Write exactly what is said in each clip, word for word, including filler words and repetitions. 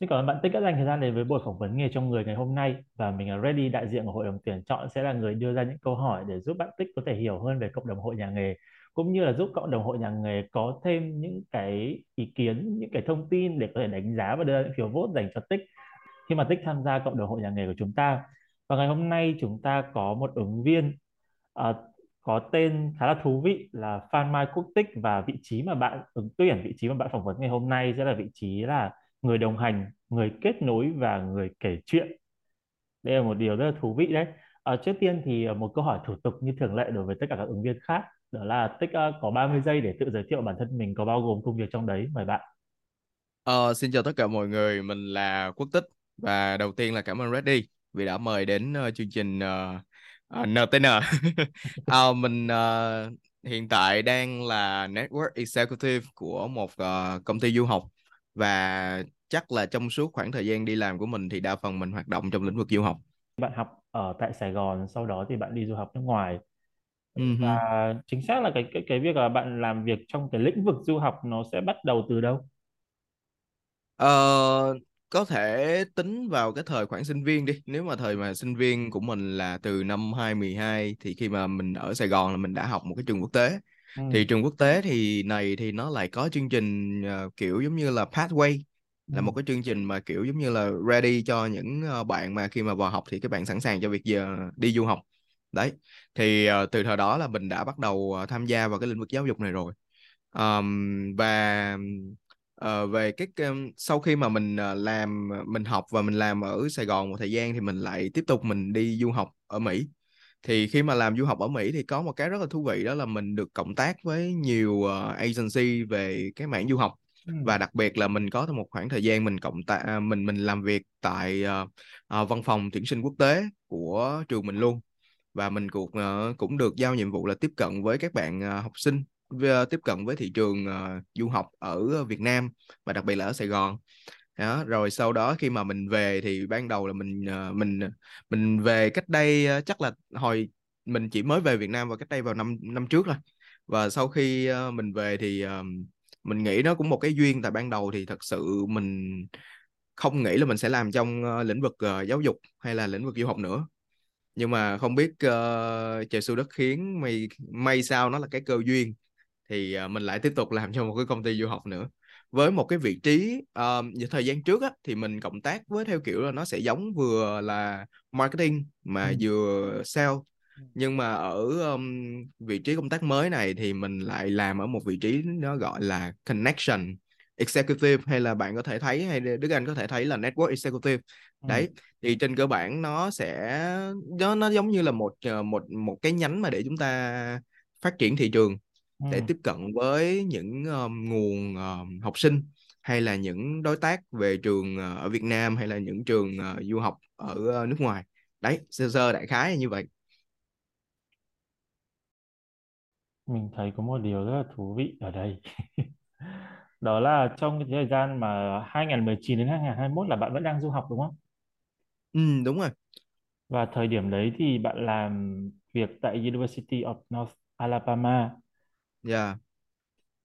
Xin cảm ơn bạn Tích đã dành thời gian đến với buổi phỏng vấn Nghề Trong Người ngày hôm nay, và mình là Reddy, đại diện của Hội đồng tuyển chọn, sẽ là người đưa ra những câu hỏi để giúp bạn Tích có thể hiểu hơn về cộng đồng Hội Nhà Nghề, cũng như là giúp cộng đồng Hội Nhà Nghề có thêm những cái ý kiến, những cái thông tin để có thể đánh giá và đưa ra những phiếu vote dành cho Tích khi mà Tích tham gia cộng đồng Hội Nhà Nghề của chúng ta. Và ngày hôm nay chúng ta có một ứng viên uh, có tên khá là thú vị là Phan Mai Quốc Tích, và vị trí mà bạn ứng tuyển, vị trí mà bạn phỏng vấn ngày hôm nay sẽ là vị trí là người đồng hành, người kết nối và người kể chuyện. Đây là một điều rất là thú vị đấy. À, trước tiên thì một câu hỏi thủ tục như thường lệ đối với tất cả các ứng viên khác, đó là Tích có ba mươi giây để tự giới thiệu bản thân mình, có bao gồm công việc trong đấy. Mời bạn. À, xin chào tất cả mọi người, mình là Quốc Tích, và đầu tiên là cảm ơn Reddy vì đã mời đến uh, chương trình uh, uh, en tê en. à, mình uh, hiện tại đang là Network Executive của một uh, công ty du học, và chắc là trong suốt khoảng thời gian đi làm của mình thì đa phần mình hoạt động trong lĩnh vực du học. Bạn học ở tại Sài Gòn, sau đó thì bạn đi du học nước ngoài. Uh-huh. Và chính xác là cái, cái cái việc là bạn làm việc trong cái lĩnh vực du học nó sẽ bắt đầu từ đâu? Ờ, có thể tính vào cái thời khoảng sinh viên đi. Nếu mà thời mà sinh viên của mình là từ năm hai không một hai, thì khi mà mình ở Sài Gòn là mình đã học một cái trường quốc tế. Ừ. Thì trường quốc tế thì này thì nó lại có chương trình uh, kiểu giống như là Pathway, là ừ. một cái chương trình mà kiểu giống như là ready cho những uh, bạn mà khi mà vào học thì các bạn sẵn sàng cho việc giờ đi du học. Đấy, thì uh, từ thời đó là mình đã bắt đầu uh, tham gia vào cái lĩnh vực giáo dục này rồi. Um, và uh, về cái um, sau khi mà mình uh, làm, mình học và mình làm ở Sài Gòn một thời gian thì mình lại tiếp tục mình đi du học ở Mỹ. Thì khi mà làm du học ở Mỹ thì có một cái rất là thú vị, đó là mình được cộng tác với nhiều uh, agency về cái mảng du học. Ừ. Và đặc biệt là mình có một khoảng thời gian mình cộng tác, mình mình làm việc tại uh, uh, văn phòng tuyển sinh quốc tế của trường mình luôn. Và mình cũng, uh, cũng được giao nhiệm vụ là tiếp cận với các bạn uh, học sinh, uh, tiếp cận với thị trường uh, du học ở Việt Nam, và đặc biệt là ở Sài Gòn. Đó, rồi sau đó khi mà mình về thì ban đầu là mình mình mình về cách đây chắc là hồi mình chỉ mới về Việt Nam và cách đây vào năm năm trước thôi. Và sau khi mình về thì mình nghĩ nó cũng một cái duyên, tại ban đầu thì thật sự mình không nghĩ là mình sẽ làm trong lĩnh vực giáo dục hay là lĩnh vực du học nữa. Nhưng mà không biết uh, trời xui đất khiến, may may sao nó là cái cơ duyên, thì mình lại tiếp tục làm cho một cái công ty du học nữa, với một cái vị trí uh, thời gian trước á, thì mình cộng tác với theo kiểu là nó sẽ giống vừa là marketing mà ừ. vừa sale. Nhưng mà ở um, vị trí công tác mới này thì mình lại làm ở một vị trí nó gọi là connection executive, hay là bạn có thể thấy, hay Đức Anh có thể thấy là network executive. ừ. Đấy, thì trên cơ bản nó sẽ nó, nó giống như là một, một, một cái nhánh mà để chúng ta phát triển thị trường, để tiếp cận với những um, nguồn uh, học sinh hay là những đối tác về trường uh, ở Việt Nam, hay là những trường uh, du học ở uh, nước ngoài. Đấy, sơ sơ đại khái là như vậy. Mình thấy có một điều rất là thú vị ở đây. Đó là trong cái thời gian mà hai không một chín đến hai không hai mốt là bạn vẫn đang du học đúng không? Ừ, đúng rồi. Và thời điểm đấy thì bạn làm việc tại University of North Alabama. Dạ, yeah.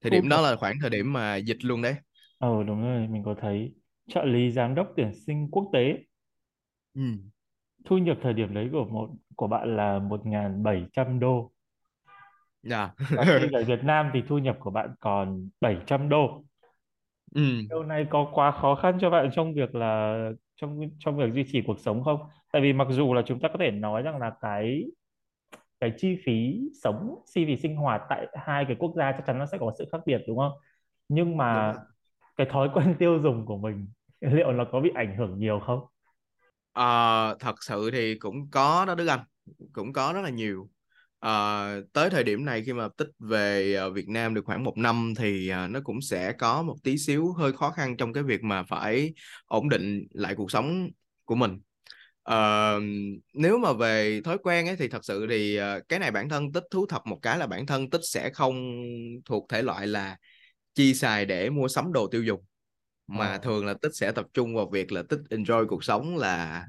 Thời điểm đó là khoảng thời điểm mà dịch luôn đấy. Ờ đúng rồi, mình có thấy trợ lý giám đốc tuyển sinh quốc tế. Ừ. Thu nhập thời điểm đấy của một của bạn là một nghìn bảy trăm đô. Dạ. Yeah. Ở Việt Nam thì thu nhập của bạn còn bảy trăm đô. Ừ. Điều này có quá khó khăn cho bạn trong việc là trong trong việc duy trì cuộc sống không? Tại vì mặc dù là chúng ta có thể nói rằng là cái cái chi phí sống, chi phí sinh hoạt tại hai cái quốc gia chắc chắn nó sẽ có sự khác biệt đúng không? Nhưng mà cái thói quen tiêu dùng của mình liệu nó có bị ảnh hưởng nhiều không? À, thật sự thì cũng có đó Đức Anh, cũng có rất là nhiều. À, tới thời điểm này khi mà Tích về Việt Nam được khoảng một năm thì nó cũng sẽ có một tí xíu hơi khó khăn trong cái việc mà phải ổn định lại cuộc sống của mình. Uh, nếu mà về thói quen ấy, thì thật sự thì uh, cái này bản thân Tích thú thật một cái là bản thân Tích sẽ không thuộc thể loại là chi xài để mua sắm đồ tiêu dùng, mà oh. thường là Tích sẽ tập trung vào việc là Tích enjoy cuộc sống, là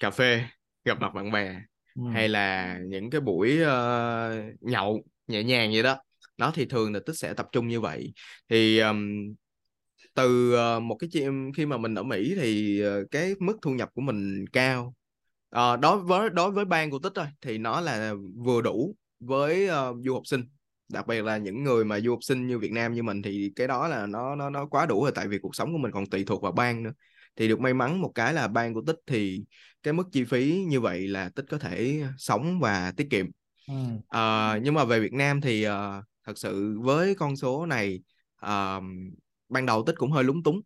cà phê, gặp mặt bạn bè, mm. hay là những cái buổi uh, nhậu nhẹ nhàng vậy đó. Đó thì thường là Tích sẽ tập trung như vậy. Thì um, từ một cái khi mà mình ở Mỹ thì cái mức thu nhập của mình cao. À, đối với đối với bang của Tích thôi thì nó là vừa đủ với uh, du học sinh, đặc biệt là những người mà du học sinh như Việt Nam như mình thì cái đó là nó nó nó quá đủ rồi, tại vì cuộc sống của mình còn tùy thuộc vào bang nữa. Thì được may mắn một cái là bang của Tích thì cái mức chi phí như vậy là Tích có thể sống và tiết kiệm. Ừ. À, nhưng mà về Việt Nam thì uh, thật sự với con số này uh, ban đầu Tích cũng hơi lúng túng.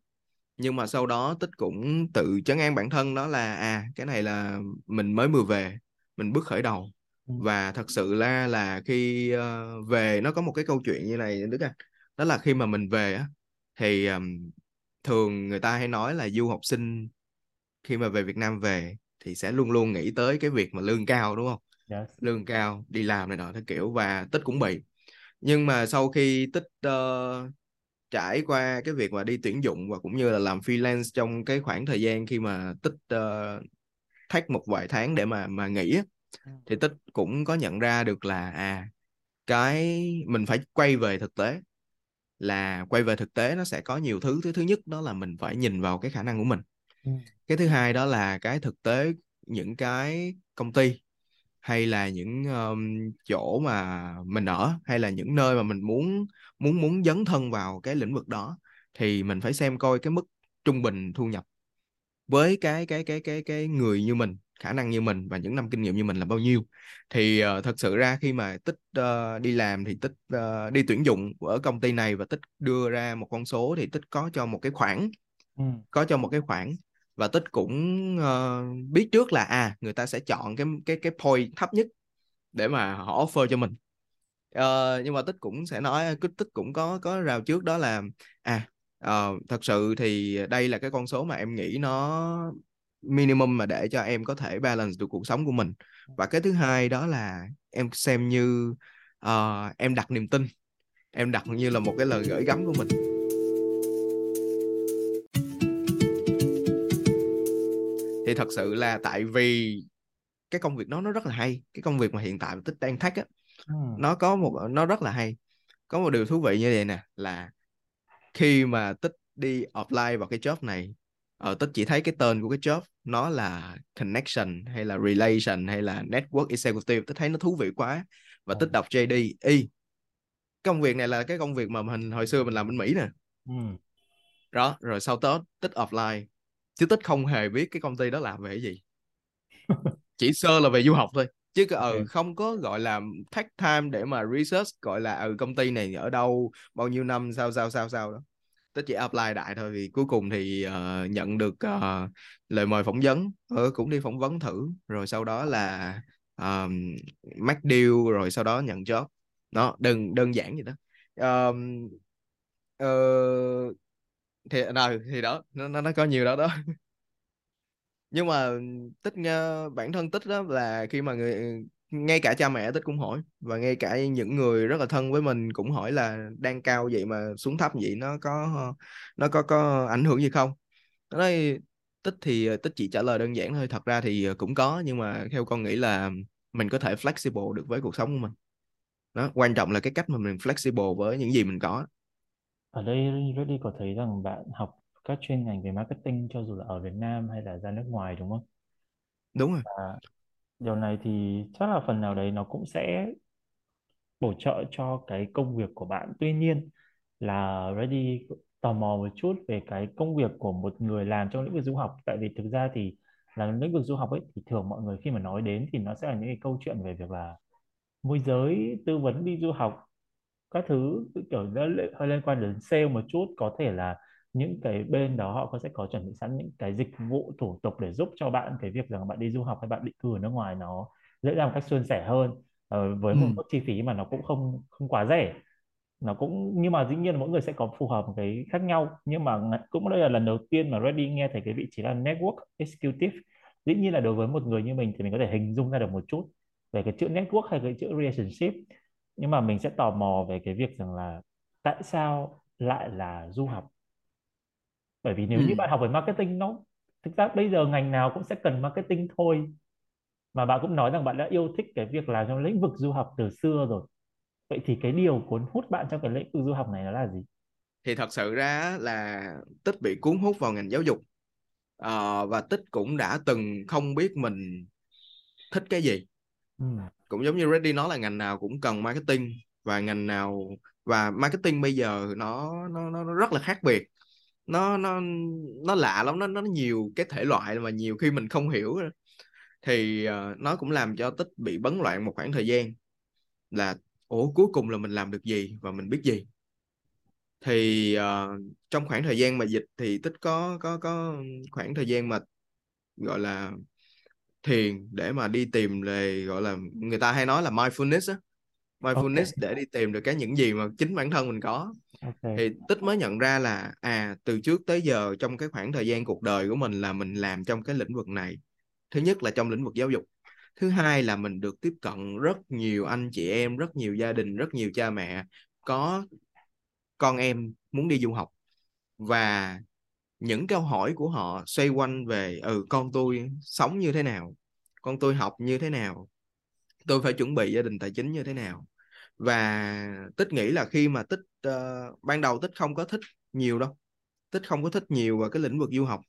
Nhưng mà sau đó Tích cũng tự trấn an bản thân đó là à, cái này là mình mới vừa về, mình bước khởi đầu. Và thật sự là, là khi uh, về nó có một cái câu chuyện như này Đức Anh. Đó là khi mà mình về á, thì um, thường người ta hay nói là du học sinh khi mà về Việt Nam về thì sẽ luôn luôn nghĩ tới cái việc mà lương cao, đúng không? Yes. Lương cao, đi làm này nọ theo kiểu, và Tích cũng bị. Nhưng mà sau khi Tích... Uh, trải qua cái việc mà đi tuyển dụng và cũng như là làm freelance trong cái khoảng thời gian khi mà Tích uh, thách một vài tháng để mà mà nghỉ, thì Tích cũng có nhận ra được là à, cái mình phải quay về thực tế, là quay về thực tế nó sẽ có nhiều thứ. Thứ nhất đó là mình phải nhìn vào cái khả năng của mình. Cái thứ hai đó là cái thực tế những cái công ty hay là những um, chỗ mà mình ở, hay là những nơi mà mình muốn muốn muốn dấn thân vào cái lĩnh vực đó, thì mình phải xem coi cái mức trung bình thu nhập với cái cái cái cái cái người như mình, khả năng như mình và những năm kinh nghiệm như mình là bao nhiêu. Thì uh, thật sự ra khi mà Tích uh, đi làm thì Tích uh, đi tuyển dụng ở công ty này và Tích đưa ra một con số thì Tích có cho một cái khoảng, ừ. có cho một cái khoảng. Và Tích cũng uh, biết trước là à, người ta sẽ chọn cái cái cái point thấp nhất để mà họ offer cho mình. Uh, nhưng mà Tích cũng sẽ nói, Tích cũng có có rào trước đó là à, uh, thật sự thì đây là cái con số mà em nghĩ nó minimum mà để cho em có thể balance được cuộc sống của mình. Và cái thứ hai đó là em xem như uh, em đặt niềm tin, em đặt như là một cái lời gửi gắm của mình. Thì thật sự là tại vì cái công việc đó nó rất là hay. Cái công việc mà hiện tại Tích đang thách á, ừ. nó có một nó rất là hay. Có một điều thú vị như vậy nè, là khi mà Tích đi apply vào cái job này, ờ, Tích chỉ thấy cái tên của cái job nó là connection hay là relation hay là network executive. Tích thấy nó thú vị quá. Và Tích đọc J D, y công việc này là cái công việc mà mình hồi xưa mình làm bên Mỹ nè. Ừ. Đó, rồi sau đó Tích apply, chứ Tích không hề biết cái công ty đó làm về cái gì. Chỉ sơ là về du học thôi. Chứ ừ, okay. không có gọi là take time để mà research, gọi là ừ, công ty này ở đâu, bao nhiêu năm, sao sao sao sao đó. Tích chỉ apply đại thôi. Vì cuối cùng thì uh, nhận được uh, lời mời phỏng vấn. Ừ, cũng đi phỏng vấn thử. Rồi sau đó là uh, make deal, rồi sau đó nhận job. Đó, đơn, đơn giản vậy đó. Ờ... Uh, uh, thì nào thì đó nó nó có nhiều đó đó. Nhưng mà Tích bản thân Tích đó là khi mà người, ngay cả cha mẹ Tích cũng hỏi, và ngay cả những người rất là thân với mình cũng hỏi là đang cao vậy mà xuống thấp vậy nó có nó có có ảnh hưởng gì không. Ở đây Tích thì Tích chỉ trả lời đơn giản thôi, thật ra thì cũng có, nhưng mà theo con nghĩ là mình có thể flexible được với cuộc sống của mình. Đó, quan trọng là cái cách mà mình flexible với những gì mình có. Ở đây Reddy có thấy rằng bạn học các chuyên ngành về marketing cho dù là ở Việt Nam hay là ra nước ngoài, đúng không? Đúng rồi. Và điều này thì chắc là phần nào đấy nó cũng sẽ bổ trợ cho cái công việc của bạn. Tuy nhiên là Reddy tò mò một chút về cái công việc của một người làm trong lĩnh vực du học. Tại vì thực ra thì là lĩnh vực du học ấy thì thường mọi người khi mà nói đến thì nó sẽ là những cái câu chuyện về việc là môi giới, tư vấn đi du học, các thứ kiểu nó hơi liên quan đến sale một chút. Có thể là những cái bên đó họ có sẽ có chuẩn bị sẵn những cái dịch vụ thủ tục để giúp cho bạn cái việc rằng bạn đi du học hay bạn định cư ở nước ngoài nó dễ dàng, cách suôn sẻ hơn, ờ, với một mức chi phí mà nó cũng không không quá rẻ, nó cũng, nhưng mà dĩ nhiên mỗi người sẽ có phù hợp một cái khác nhau. Nhưng mà cũng đây là lần đầu tiên mà Reddy nghe thấy cái vị trí là network executive. Dĩ nhiên là đối với một người như mình thì mình có thể hình dung ra được một chút về cái chữ network hay cái chữ relationship. Nhưng mà mình sẽ tò mò về cái việc rằng là tại sao lại là du học? Bởi vì nếu ừ. như bạn học về marketing, nó thực ra bây giờ ngành nào cũng sẽ cần marketing thôi. Mà bạn cũng nói rằng bạn đã yêu thích cái việc làm trong lĩnh vực du học từ xưa rồi. Vậy thì cái điều cuốn hút bạn trong cái lĩnh vực du học này nó là gì? thì thật sự ra là Tích bị cuốn hút vào ngành giáo dục, à, và Tích cũng đã từng không biết mình thích cái gì. Ừ. Cũng giống như Reddy nói là ngành nào cũng cần marketing, và ngành nào và marketing bây giờ nó nó nó rất là khác biệt, nó nó nó lạ lắm, nó nó nhiều cái thể loại mà nhiều khi mình không hiểu, thì uh, nó cũng làm cho Tích bị bấn loạn một khoảng thời gian là ủa cuối cùng là mình làm được gì và mình biết gì. Thì uh, trong khoảng thời gian mà dịch thì Tích có có có khoảng thời gian mà gọi là thiền để mà đi tìm về, gọi là người ta hay nói là mindfulness á, mindfulness okay. để đi tìm được cái những gì mà chính bản thân mình có. Okay. Thì Tích mới nhận ra là à từ trước tới giờ trong cái khoảng thời gian cuộc đời của mình là mình làm trong cái lĩnh vực này. Thứ nhất là trong lĩnh vực giáo dục, thứ hai là mình được tiếp cận rất nhiều anh chị em, rất nhiều gia đình, rất nhiều cha mẹ có con em muốn đi du học, và những câu hỏi của họ xoay quanh về ừ con tôi sống như thế nào, con tôi học như thế nào, tôi phải chuẩn bị gia đình tài chính như thế nào. Và Tích nghĩ là khi mà Tích uh, ban đầu Tích không có thích nhiều đâu, Tích không có thích nhiều vào cái lĩnh vực du học,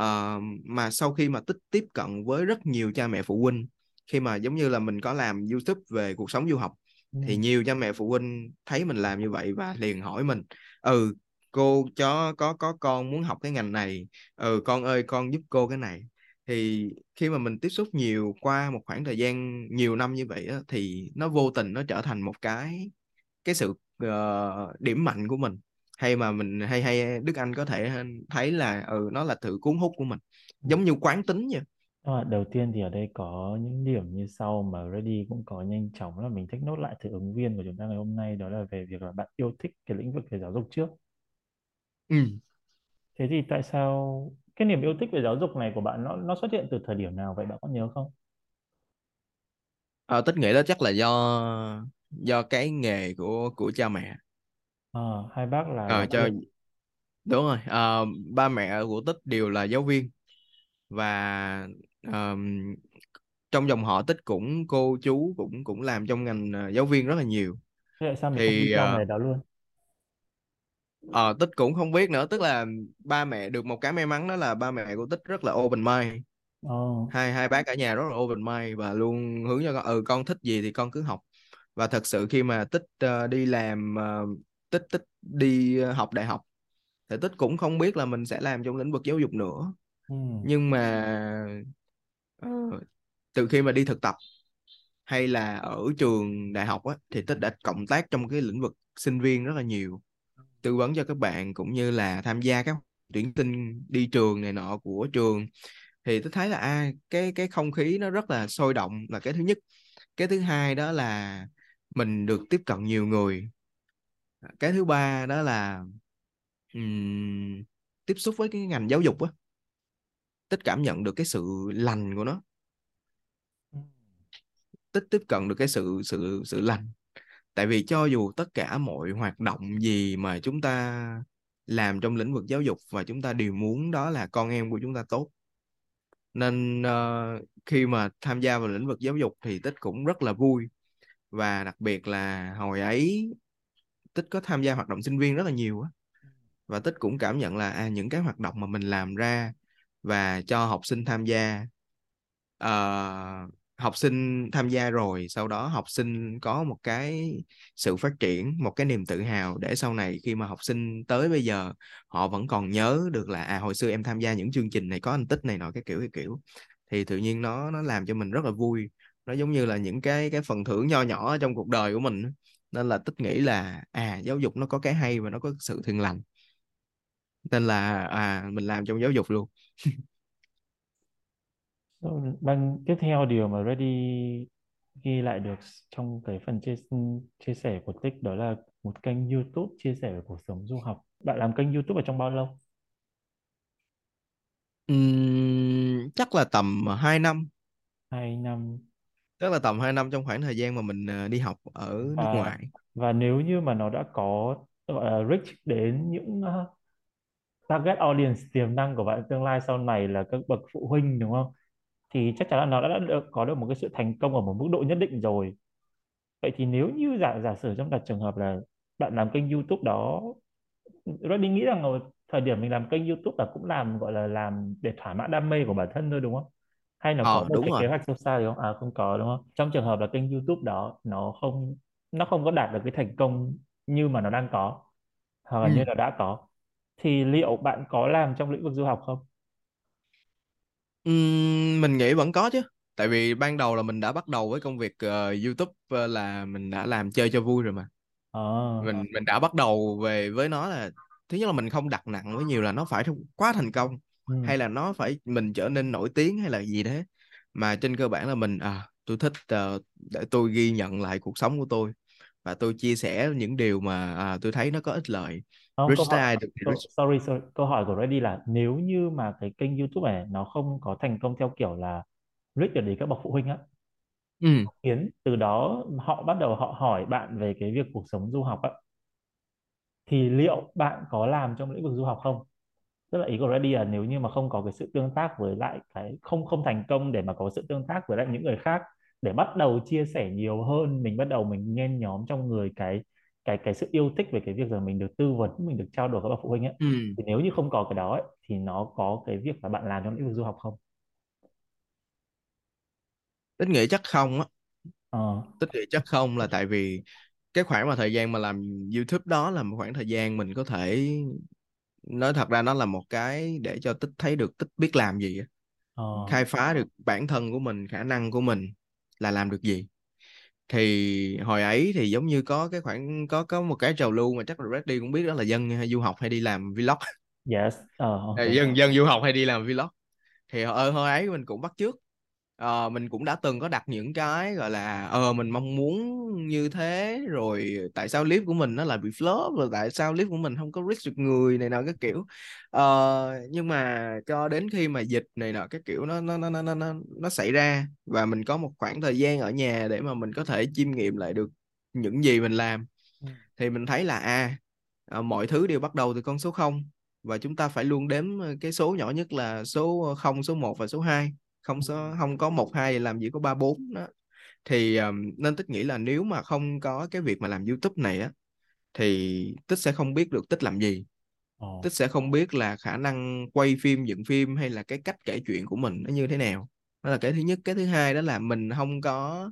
uh, mà sau khi mà Tích tiếp cận với rất nhiều cha mẹ phụ huynh, khi mà giống như là mình có làm YouTube về cuộc sống du học, ừ. thì nhiều cha mẹ phụ huynh thấy mình làm như vậy và liền hỏi mình ừ cô cho có có con muốn học cái ngành này, ừ con ơi con giúp cô cái này. Thì khi mà mình tiếp xúc nhiều qua một khoảng thời gian nhiều năm như vậy đó, thì nó vô tình nó trở thành một cái cái sự uh, điểm mạnh của mình, hay mà mình hay hay Đức Anh có thể thấy là ừ nó là sự cuốn hút của mình, giống như quán tính vậy. À, đầu tiên thì ở đây có những điểm như sau mà Reddy cũng có nhanh chóng là mình take note lại từ ứng viên của chúng ta ngày hôm nay, đó là về việc là bạn yêu thích cái lĩnh vực về giáo dục trước. Ừ. Thế thì tại sao cái niềm yêu thích về giáo dục này của bạn nó nó xuất hiện từ thời điểm nào vậy, bạn có nhớ không? À, Tích nghĩ đó chắc là do do cái nghề của của cha mẹ. À, hai bác là à, cho... đúng rồi, à, ba mẹ của Tích đều là giáo viên, và à, trong dòng họ Tích cũng cô chú cũng cũng làm trong ngành giáo viên rất là nhiều. Thế tại sao mình thì, không đi trong nghề đó luôn? Ờ, Tích cũng không biết nữa, tức là ba mẹ được một cái may mắn đó là ba mẹ của Tích rất là open mind. Oh. Hai hai bác cả nhà rất là open mind và luôn hướng cho con ừ con thích gì thì con cứ học. Và thật sự khi mà Tích uh, đi làm uh, Tích Tích đi uh, học đại học thì Tích cũng không biết là mình sẽ làm trong lĩnh vực giáo dục nữa. Hmm. Nhưng mà uh, từ khi mà đi thực tập hay là ở trường đại học á, thì Tích đã cộng tác trong cái lĩnh vực sinh viên rất là nhiều, tư vấn cho các bạn cũng như là tham gia các tuyển sinh đi trường này nọ của trường. Thì tôi thấy là à, cái cái không khí nó rất là sôi động là cái thứ nhất. Cái thứ hai đó là mình được tiếp cận nhiều người. Cái thứ ba đó là um, tiếp xúc với cái ngành giáo dục á, Tích cảm nhận được cái sự lành của nó. Tích tiếp cận được cái sự sự sự lành. Tại vì cho dù tất cả mọi hoạt động gì mà chúng ta làm trong lĩnh vực giáo dục và chúng ta đều muốn đó là con em của chúng ta tốt. Nên uh, khi mà tham gia vào lĩnh vực giáo dục thì Tích cũng rất là vui. Và đặc biệt là hồi ấy Tích có tham gia hoạt động sinh viên rất là nhiều á. Và Tích cũng cảm nhận là à, những cái hoạt động mà mình làm ra và cho học sinh tham gia, uh, học sinh tham gia rồi sau đó học sinh có một cái sự phát triển, một cái niềm tự hào để sau này khi mà học sinh tới bây giờ họ vẫn còn nhớ được là à hồi xưa em tham gia những chương trình này có anh Tích này nọ cái kiểu cái kiểu. Thì tự nhiên nó nó làm cho mình rất là vui, nó giống như là những cái cái phần thưởng nho nhỏ trong cuộc đời của mình. Nên là Tích nghĩ là à giáo dục nó có cái hay và nó có sự thiện lành, nên là à mình làm trong giáo dục luôn. Ban tiếp theo điều mà Reddy ghi lại được trong cái phần chia, chia sẻ của Tích đó là một kênh YouTube chia sẻ về cuộc sống du học. Bạn làm kênh YouTube ở trong bao lâu? Uhm, chắc là tầm hai năm. hai năm. Tức là tầm hai năm trong khoảng thời gian mà mình đi học ở nước và, ngoài. Và nếu như mà nó đã có gọi là reach đến những uh, target audience tiềm năng của bạn tương lai sau này là các bậc phụ huynh đúng không? Thì chắc chắn là nó đã được, có được một cái sự thành công ở một mức độ nhất định rồi. Vậy thì nếu như giả, giả sử trong đặt trường hợp là bạn làm kênh YouTube đó Reddy nghĩ rằng là thời điểm mình làm kênh YouTube là cũng làm gọi là làm để thỏa mãn đam mê của bản thân thôi đúng không? Hay là ờ, có một cái kế hoạch sâu xa đúng không? À không có đúng không? Trong trường hợp là kênh YouTube đó nó không nó không có đạt được cái thành công như mà nó đang có hoặc là ừ. như nó đã có, thì liệu bạn có làm trong lĩnh vực du học không? Ừ, mình nghĩ vẫn có chứ. Tại vì ban đầu là mình đã bắt đầu với công việc uh, YouTube uh, là mình đã làm chơi cho vui rồi mà. À, mình à. mình đã bắt đầu về với nó là thứ nhất là mình không đặt nặng với nhiều là nó phải quá thành công ừ. hay là nó phải mình trở nên nổi tiếng hay là gì thế, mà trên cơ bản là mình à tôi thích uh, để tôi ghi nhận lại cuộc sống của tôi và tôi chia sẻ những điều mà à, tôi thấy nó có ích lợi. Không, câu hỏi, được... sorry, sorry, câu hỏi của Reddy là nếu như mà cái kênh YouTube này nó không có thành công theo kiểu là reach được đến các bậc phụ huynh á, ừ. khiến từ đó họ bắt đầu họ hỏi bạn về cái việc cuộc sống du học á, thì liệu bạn có làm trong lĩnh vực du học không? Tức là ý của Reddy là nếu như mà không có cái sự tương tác với lại cái không không thành công để mà có sự tương tác với lại những người khác để bắt đầu chia sẻ nhiều hơn, mình bắt đầu mình nhen nhóm trong người cái cái cái sự yêu thích về cái việc rằng mình được tư vấn, mình được trao đổi với các bậc phụ huynh ấy, ừ. thì nếu như không có cái đó ấy, thì nó có cái việc là bạn làm trong lĩnh vực du học không? Tích nghĩ chắc không á. Ờ. Tích nghĩ chắc không là tại vì cái khoảng mà thời gian mà làm YouTube đó là một khoảng thời gian mình có thể nói thật ra nó là một cái để cho Tích thấy được Tích biết làm gì á, ờ. khai phá được bản thân của mình, khả năng của mình là làm được gì. Thì hồi ấy thì giống như có cái khoảng có có một cái trào lưu mà chắc là Reddy cũng biết đó là dân du học hay đi làm vlog. Yes. Oh, okay. Dân dân du học hay đi làm vlog. Thì ở hồi ấy mình cũng bắt chước. À, mình cũng đã từng có đặt những cái gọi là ờ mình mong muốn như thế, rồi tại sao clip của mình nó lại bị flop, rồi tại sao clip của mình không có reach được người này nọ các kiểu. À, nhưng mà cho đến khi mà dịch này nọ các kiểu nó nó nó nó nó nó xảy ra và mình có một khoảng thời gian ở nhà để mà mình có thể chiêm nghiệm lại được những gì mình làm, thì mình thấy là a à, mọi thứ đều bắt đầu từ con số không và chúng ta phải luôn đếm cái số nhỏ nhất là số không, số một và số hai. Không, không có một hai làm gì có ba bốn đó. Thì um, nên Tích nghĩ là nếu mà không có cái việc mà làm YouTube này á, thì Tích sẽ không biết được Tích làm gì. oh. Tích sẽ không biết là khả năng quay phim, dựng phim hay là cái cách kể chuyện của mình nó như thế nào. Đó là cái thứ nhất. Cái thứ hai đó là mình không có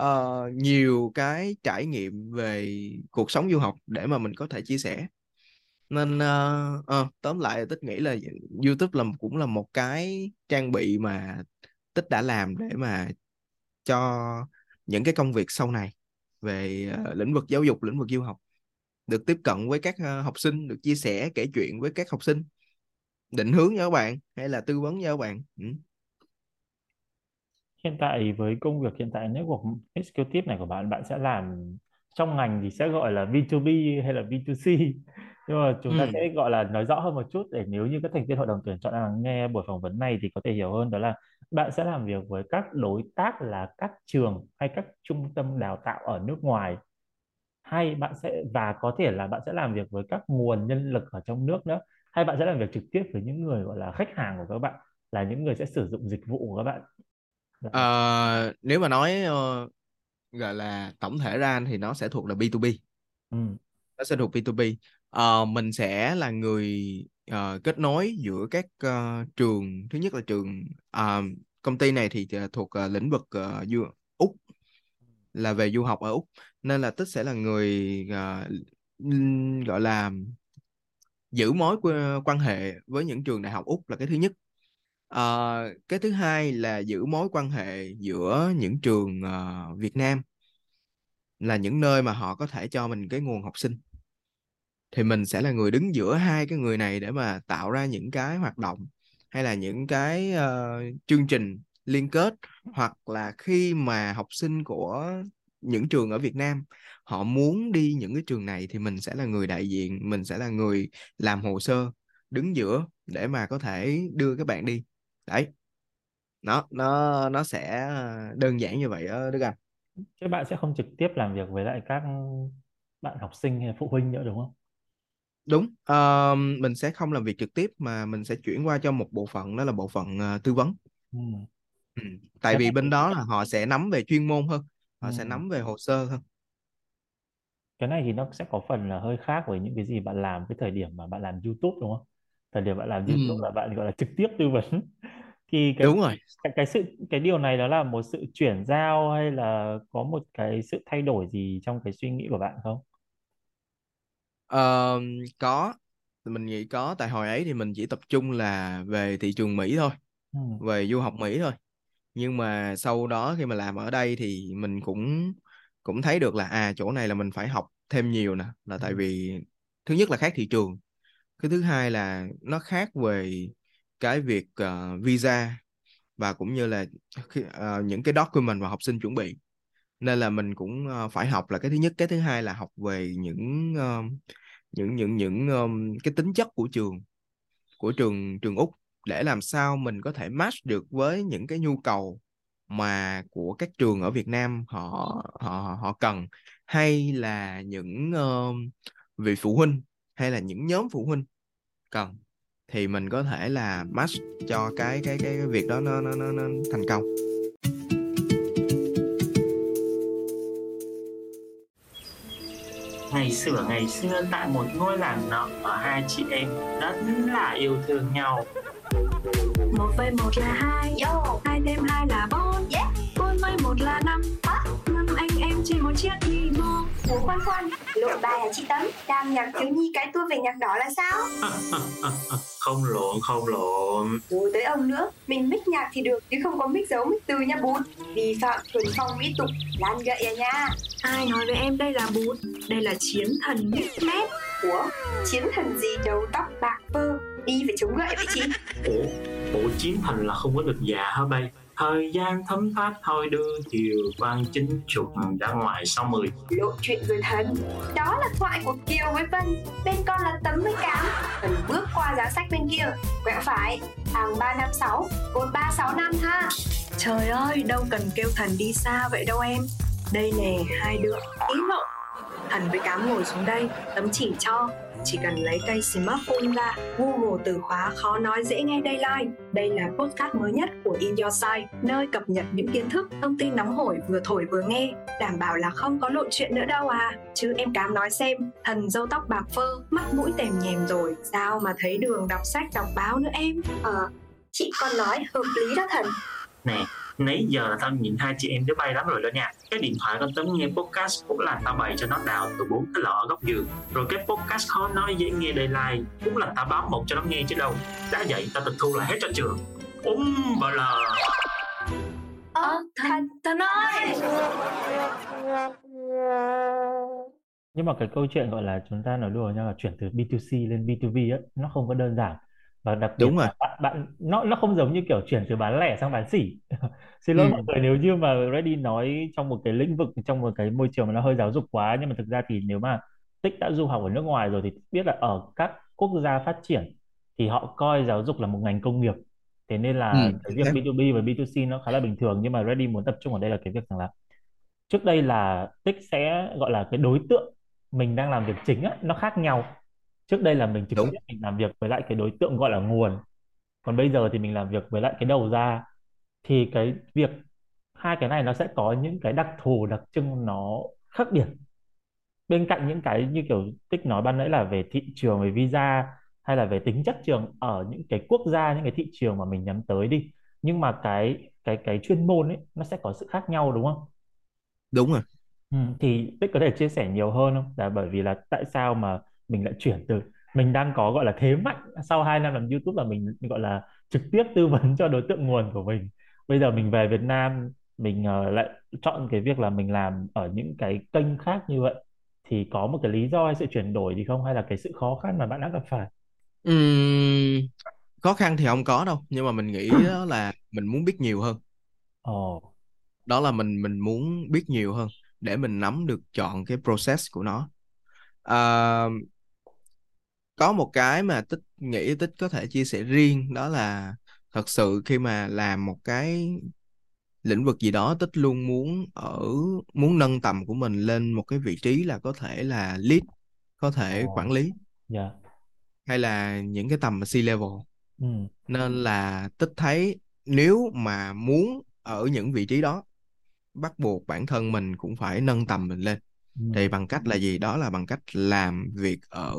uh, nhiều cái trải nghiệm về cuộc sống du học để mà mình có thể chia sẻ. Nên uh, uh, tóm lại Tích nghĩ là YouTube là, cũng là một cái trang bị mà Tích đã làm để mà cho những cái công việc sau này về uh, lĩnh vực giáo dục, lĩnh vực du học được tiếp cận với các uh, học sinh, được chia sẻ, kể chuyện với các học sinh, định hướng cho các bạn hay là tư vấn cho các bạn. ừ. Hiện tại với công việc hiện tại nếu của executive này của bạn, bạn sẽ làm trong ngành thì sẽ gọi là bê hai bê hay là bê hai xê. Nhưng mà chúng ta ừ. sẽ gọi là nói rõ hơn một chút để nếu như các thành viên hội đồng tuyển chọn đang nghe buổi phỏng vấn này thì có thể hiểu hơn, đó là bạn sẽ làm việc với các đối tác là các trường hay các trung tâm đào tạo ở nước ngoài, hay bạn sẽ và có thể là bạn sẽ làm việc với các nguồn nhân lực ở trong nước nữa, hay bạn sẽ làm việc trực tiếp với những người gọi là khách hàng của các bạn, là những người sẽ sử dụng dịch vụ của các bạn. À, nếu mà nói uh, gọi là tổng thể ra thì nó sẽ thuộc là bê hai bê. Ừ. Nó sẽ thuộc bê hai bê. Uh, mình sẽ là người uh, kết nối giữa các uh, trường. Thứ nhất là trường uh, công ty này thì thuộc uh, lĩnh vực uh, du, Úc, là về du học ở Úc, nên là Tích sẽ là người uh, gọi là giữ mối quan hệ với những trường đại học Úc, là cái thứ nhất. Uh, cái thứ hai là giữ mối quan hệ giữa những trường uh, Việt Nam, là những nơi mà họ có thể cho mình cái nguồn học sinh, thì mình sẽ là người đứng giữa hai cái người này để mà tạo ra những cái hoạt động hay là những cái uh, chương trình liên kết, hoặc là khi mà học sinh của những trường ở Việt Nam họ muốn đi những cái trường này thì mình sẽ là người đại diện, mình sẽ là người làm hồ sơ đứng giữa để mà có thể đưa các bạn đi. Đấy, nó nó nó sẽ đơn giản như vậy đó Đức Anh. Các bạn sẽ không trực tiếp làm việc với lại các bạn học sinh hay phụ huynh nữa đúng không? Đúng, uh, mình sẽ không làm việc trực tiếp mà mình sẽ chuyển qua cho một bộ phận, đó là bộ phận uh, tư vấn. ừ. Ừ. Tại vì bên đó là họ sẽ nắm về chuyên môn hơn, họ ừ. sẽ nắm về hồ sơ hơn. Cái này thì nó sẽ có phần là hơi khác với những cái gì bạn làm cái thời điểm mà bạn làm YouTube, đúng không? Thời điểm bạn làm YouTube ừ. là bạn gọi là trực tiếp tư vấn. Thì cái, đúng rồi. Cái, cái sự cái điều này đó là một sự chuyển giao hay là có một cái sự thay đổi gì trong cái suy nghĩ của bạn không? Ờ, có. Mình nghĩ có. Tại hồi ấy thì mình chỉ tập trung là về thị trường Mỹ thôi, ừ. về du học Mỹ thôi. Nhưng mà sau đó khi mà làm ở đây thì mình cũng cũng thấy được là à chỗ này là mình phải học thêm nhiều nè, là tại vì thứ nhất là khác thị trường, cái thứ hai là nó khác về cái việc uh, visa và cũng như là uh, những cái document mà học sinh chuẩn bị, nên là mình cũng uh, phải học là cái thứ nhất, cái thứ hai là học về những uh, những những những um, cái tính chất của trường của trường trường Úc để làm sao mình có thể match được với những cái nhu cầu mà của các trường ở Việt Nam họ họ họ cần, hay là những uh, vị phụ huynh hay là những nhóm phụ huynh cần, thì mình có thể là match cho cái cái cái, cái việc đó nó nó nó, nó thành công. Ngày xưa ngày xưa tại một ngôi làng nọ, hai chị em rất là yêu thương nhau. Một với một là hai, hai thêm hai là bốn, yeah. Bốn với một là năm, năm anh em trên một chiếc đi mô. Ủa khoan khoan, lộn bài hả chị Tấm? Đang nhạc thiếu nhi cái tua về nhạc đỏ là sao? À, à, à, à. Không lộn, không lộn. Rồi tới ông nữa, mình mix nhạc thì được, chứ không có mix dấu mix từ nha bún. Vì phạm thuần phong mỹ tục, lan gậy à nha. Ai nói với em đây là bún, đây là chiến thần mix mét. Ủa, chiến thần gì đầu tóc bạc bơ, đi phải chống gậy vậy chị? Ủa, bộ chiến thần là không có được già hả bay? Thời gian thấm thoát thôi đưa chiều vang chính trục ra ngoài sau mười. Lộ chuyện người thân. Đó là thoại của Kiều với Vân. Bên con là Tấm với Cám. Cần bước qua giá sách bên kia, quẹo phải, hàng ba năm sáu, cột ba sáu năm ha. Trời ơi, đâu cần kêu thần đi xa vậy đâu em. Đây nè, hai đứa, ý lộ. Thần với Cám ngồi xuống đây, Tấm chỉ cho. Chỉ cần lấy cây smartphone ra, Google từ khóa khó nói dễ nghe Dayline. Đây là podcast mới nhất của In Your Side, nơi cập nhật những kiến thức, thông tin nóng hổi vừa thổi vừa nghe. Đảm bảo là không có lộn chuyện nữa đâu à. Chứ em Cám nói xem, thần râu tóc bạc phơ, mắt mũi tèm nhèm rồi, sao mà thấy đường đọc sách đọc báo nữa em. Ờ, à, chị còn nói hợp lý đó thần. Nè, nãy giờ là tao nhìn hai chị em đứa bay lắm rồi đó nha. Cái điện thoại con Tấm nghe podcast cũng là tao bày cho nó đào từ bốn cái lọ ở góc giường. Rồi cái podcast khó nói dễ nghe đầy lai cũng là tao báo một cho nó nghe chứ đâu. Đã vậy tao tịch thu là hết cho trường. Úm bà lờ. Ờ, thần, thần ơi. Nhưng mà cái câu chuyện gọi là chúng ta nói đùa nhau là chuyển từ bê hai xê lên bê hai bê ấy, nó không có đơn giản. Và đặc biệt đúng rồi. Bạn, bạn nó nó không giống như kiểu chuyển từ bán lẻ sang bán sỉ. Xin lỗi ừ. mọi người nếu như mà Reddy nói trong một cái lĩnh vực, trong một cái môi trường mà nó hơi giáo dục quá, nhưng mà thực ra thì nếu mà Tích đã du học ở nước ngoài rồi thì biết là ở các quốc gia phát triển thì họ coi giáo dục là một ngành công nghiệp, thế nên là ừ. cái việc bê hai bê và bê hai xê nó khá là bình thường. Nhưng mà Reddy muốn tập trung ở đây là cái việc rằng là trước đây là Tích sẽ gọi là cái đối tượng mình đang làm việc chính á, nó khác nhau. Trước đây là mình trực tiếp mình làm việc với lại cái đối tượng gọi là nguồn, còn bây giờ thì mình làm việc với lại cái đầu ra. Thì cái việc hai cái này nó sẽ có những cái đặc thù, đặc trưng nó khác biệt. Bên cạnh những cái như kiểu Tích nói ban nãy là về thị trường, về visa hay là về tính chất trường ở những cái quốc gia, những cái thị trường mà mình nhắm tới đi, nhưng mà cái cái cái chuyên môn ấy nó sẽ có sự khác nhau, đúng không? Đúng rồi. Ừ, thì Tích có thể chia sẻ nhiều hơn không? Là bởi vì là tại sao mà mình lại chuyển từ mình đang có gọi là thế mạnh sau hai năm làm YouTube là mình gọi là trực tiếp tư vấn cho đối tượng nguồn của mình, bây giờ mình về Việt Nam mình lại chọn cái việc là mình làm ở những cái kênh khác như vậy, thì có một cái lý do hay sự chuyển đổi gì không, hay là cái sự khó khăn mà bạn đã gặp phải? Uhm, khó khăn thì không có đâu, nhưng mà mình nghĩ đó là mình muốn biết nhiều hơn. Oh. Đó là mình mình muốn biết nhiều hơn để mình nắm được chọn cái process của nó. Uh, có một cái mà Tích nghĩ Tích có thể chia sẻ riêng, đó là thật sự khi mà làm một cái lĩnh vực gì đó, Tích luôn muốn ở muốn nâng tầm của mình lên một cái vị trí là có thể là lead, có thể quản lý, yeah. hay là những cái tầm C-level. mm. Nên là Tích thấy nếu mà muốn ở những vị trí đó, bắt buộc bản thân mình cũng phải nâng tầm mình lên. Ừ. Thì bằng cách là gì? Đó là bằng cách làm việc ở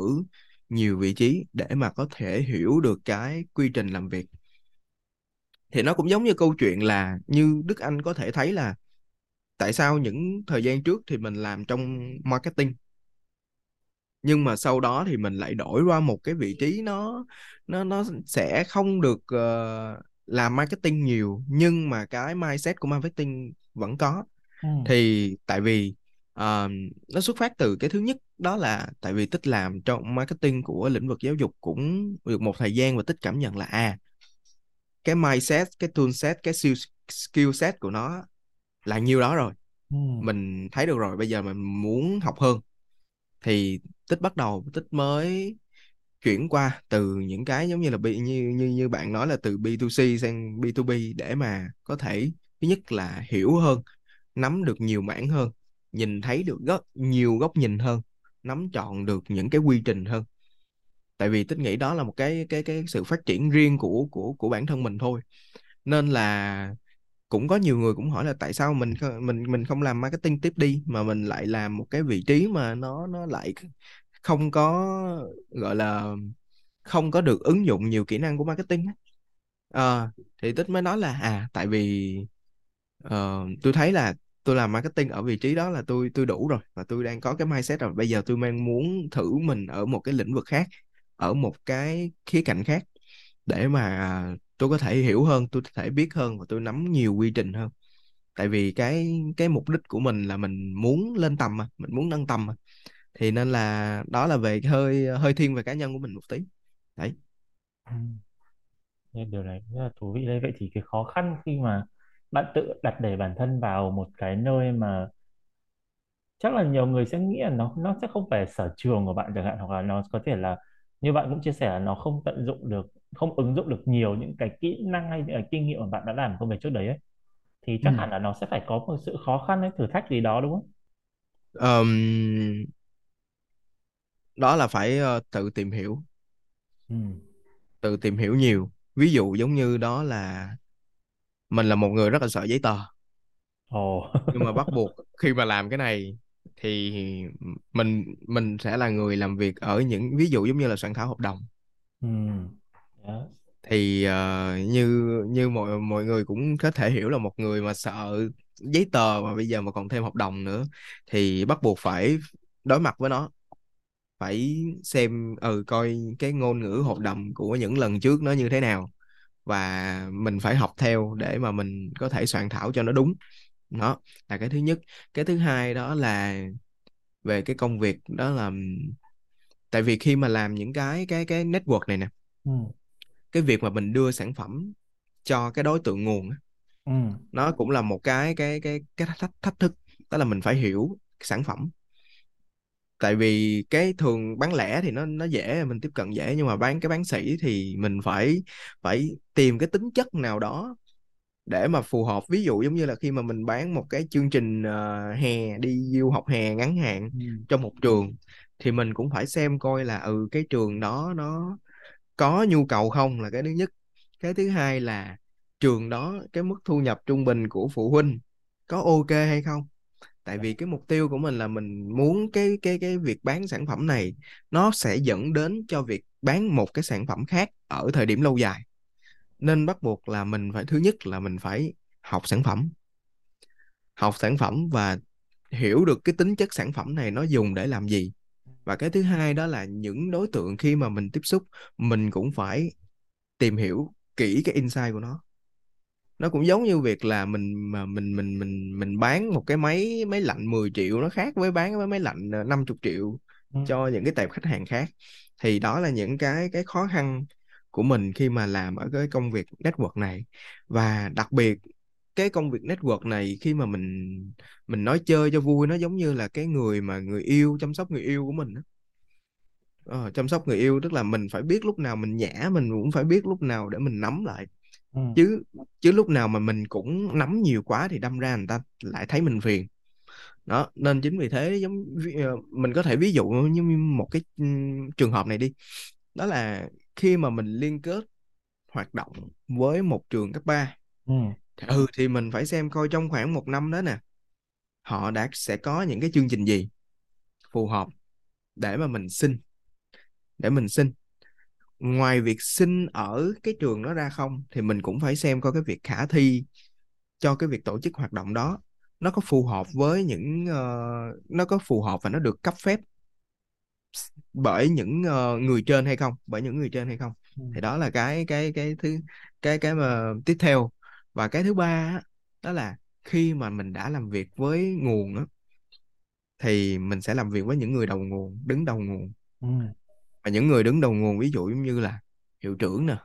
nhiều vị trí để mà có thể hiểu được cái quy trình làm việc. Thì nó cũng giống như câu chuyện là như Đức Anh có thể thấy là tại sao những thời gian trước thì mình làm trong marketing, nhưng mà sau đó thì mình lại đổi qua một cái vị trí nó nó nó sẽ không được uh, làm marketing nhiều, nhưng mà cái mindset của marketing vẫn có. Ừ. Thì tại vì uh, nó xuất phát từ cái thứ nhất, đó là tại vì Tích làm trong marketing của lĩnh vực giáo dục cũng được một thời gian, và Tích cảm nhận là à, cái mindset, cái toolset, cái skill set của nó là nhiêu đó rồi. Ừ. Mình thấy được rồi, bây giờ mình muốn học hơn. Thì Tích bắt đầu, Tích mới chuyển qua từ những cái giống như là bị, như, như, như bạn nói là từ B to C sang B to B, để mà có thể thứ nhất là hiểu hơn, nắm được nhiều mảng hơn, nhìn thấy được rất nhiều góc nhìn hơn, nắm trọn được những cái quy trình hơn. Tại vì Tích nghĩ đó là một cái cái cái sự phát triển riêng của của của bản thân mình thôi. Nên là cũng có nhiều người cũng hỏi là tại sao mình mình mình không làm marketing tiếp đi, mà mình lại làm một cái vị trí mà nó nó lại không có, gọi là không có được ứng dụng nhiều kỹ năng của marketing. À, thì Tích mới nói là à, tại vì uh, tôi thấy là tôi làm marketing ở vị trí đó là tôi tôi đủ rồi, và tôi đang có cái mindset rồi. Bây giờ tôi mang muốn thử mình ở một cái lĩnh vực khác, ở một cái khía cạnh khác, để mà tôi có thể hiểu hơn, tôi có thể biết hơn, và tôi nắm nhiều quy trình hơn. Tại vì cái cái mục đích của mình là mình muốn lên tầm mà, mình muốn nâng tầm mà. Thì nên là đó là về hơi hơi thiên về cá nhân của mình một tí. Đấy. Ừ. Điều này rất là thú vị đấy. Vậy thì cái khó khăn khi mà bạn tự đặt để bản thân vào một cái nơi mà chắc là nhiều người sẽ nghĩ là nó nó sẽ không phải sở trường của bạn chẳng hạn, hoặc là nó có thể là như bạn cũng chia sẻ là nó không tận dụng được, không ứng dụng được nhiều những cái kỹ năng hay những cái kinh nghiệm mà bạn đã làm công việc trước đấy ấy. Thì chắc ừ. hẳn là nó sẽ phải có một sự khó khăn hay thử thách gì đó đúng không? Um, đó là phải uh, tự tìm hiểu, ừ. tự tìm hiểu nhiều. Ví dụ giống như đó là mình là một người rất là sợ giấy tờ. Ồ. Nhưng mà bắt buộc khi mà làm cái này thì mình mình sẽ là người làm việc ở những ví dụ giống như là soạn thảo hợp đồng. Ừ. Yeah. Thì uh, như như mọi mọi người cũng có thể hiểu là một người mà sợ giấy tờ mà bây giờ mà còn thêm hợp đồng nữa thì bắt buộc phải đối mặt với nó, phải xem ừ coi cái ngôn ngữ hợp đồng của những lần trước nó như thế nào, và mình phải học theo để mà mình có thể soạn thảo cho nó đúng. Đó là cái thứ nhất. Cái thứ hai đó là về cái công việc, đó là tại vì khi mà làm những cái cái cái network này nè, ừ. cái việc mà mình đưa sản phẩm cho cái đối tượng nguồn, ừ. nó cũng là một cái cái cái cái thách, thách thức. Đó là mình phải hiểu sản phẩm. Tại vì cái thường bán lẻ thì nó nó dễ, mình tiếp cận dễ, nhưng mà bán cái bán sỉ thì mình phải phải tìm cái tính chất nào đó để mà phù hợp. Ví dụ giống như là khi mà mình bán một cái chương trình uh, hè, đi du học hè ngắn hạn ừ. trong một trường, thì mình cũng phải xem coi là ừ cái trường đó nó có nhu cầu không, là cái thứ nhất. Cái thứ hai là trường đó cái mức thu nhập trung bình của phụ huynh có ok hay không. Tại vì cái mục tiêu của mình là mình muốn cái cái cái việc bán sản phẩm này nó sẽ dẫn đến cho việc bán một cái sản phẩm khác ở thời điểm lâu dài. Nên bắt buộc là mình phải, thứ nhất là mình phải học sản phẩm. Học sản phẩm và hiểu được cái tính chất sản phẩm này nó dùng để làm gì. Và cái thứ hai đó là những đối tượng khi mà mình tiếp xúc, mình cũng phải tìm hiểu kỹ cái insight của nó. Nó cũng giống như việc là mình mà mình mình mình mình bán một cái máy máy lạnh mười triệu nó khác với bán với máy lạnh năm mươi triệu ừ. cho những cái tệp khách hàng khác. Thì đó là những cái cái khó khăn của mình khi mà làm ở cái công việc network này. Và đặc biệt cái công việc network này khi mà mình mình nói chơi cho vui, nó giống như là cái người mà người yêu, chăm sóc người yêu của mình đó. Ờ, chăm sóc người yêu tức là mình phải biết lúc nào mình nhả, mình cũng phải biết lúc nào để mình nắm lại. Ừ. chứ chứ lúc nào mà mình cũng nắm nhiều quá thì đâm ra người ta lại thấy mình phiền đó. Nên chính vì thế giống mình có thể ví dụ như một cái trường hợp này đi, đó là khi mà mình liên kết hoạt động với một trường cấp ba ừ. ừ thì mình phải xem coi trong khoảng một năm đó nè họ đã sẽ có những cái chương trình gì, phù hợp để mà mình xin, để mình xin. Ngoài việc xin ở cái trường đó ra không, thì mình cũng phải xem coi cái việc khả thi cho cái việc tổ chức hoạt động đó nó có phù hợp với những uh, nó có phù hợp và nó được cấp phép bởi những uh, người trên hay không, bởi những người trên hay không. Ừ. Thì đó là cái cái cái thứ cái cái mà tiếp theo. Và cái thứ ba đó là khi mà mình đã làm việc với nguồn đó, thì mình sẽ làm việc với những người đầu nguồn, đứng đầu nguồn. Ừ. Và những người đứng đầu nguồn ví dụ như là hiệu trưởng nè,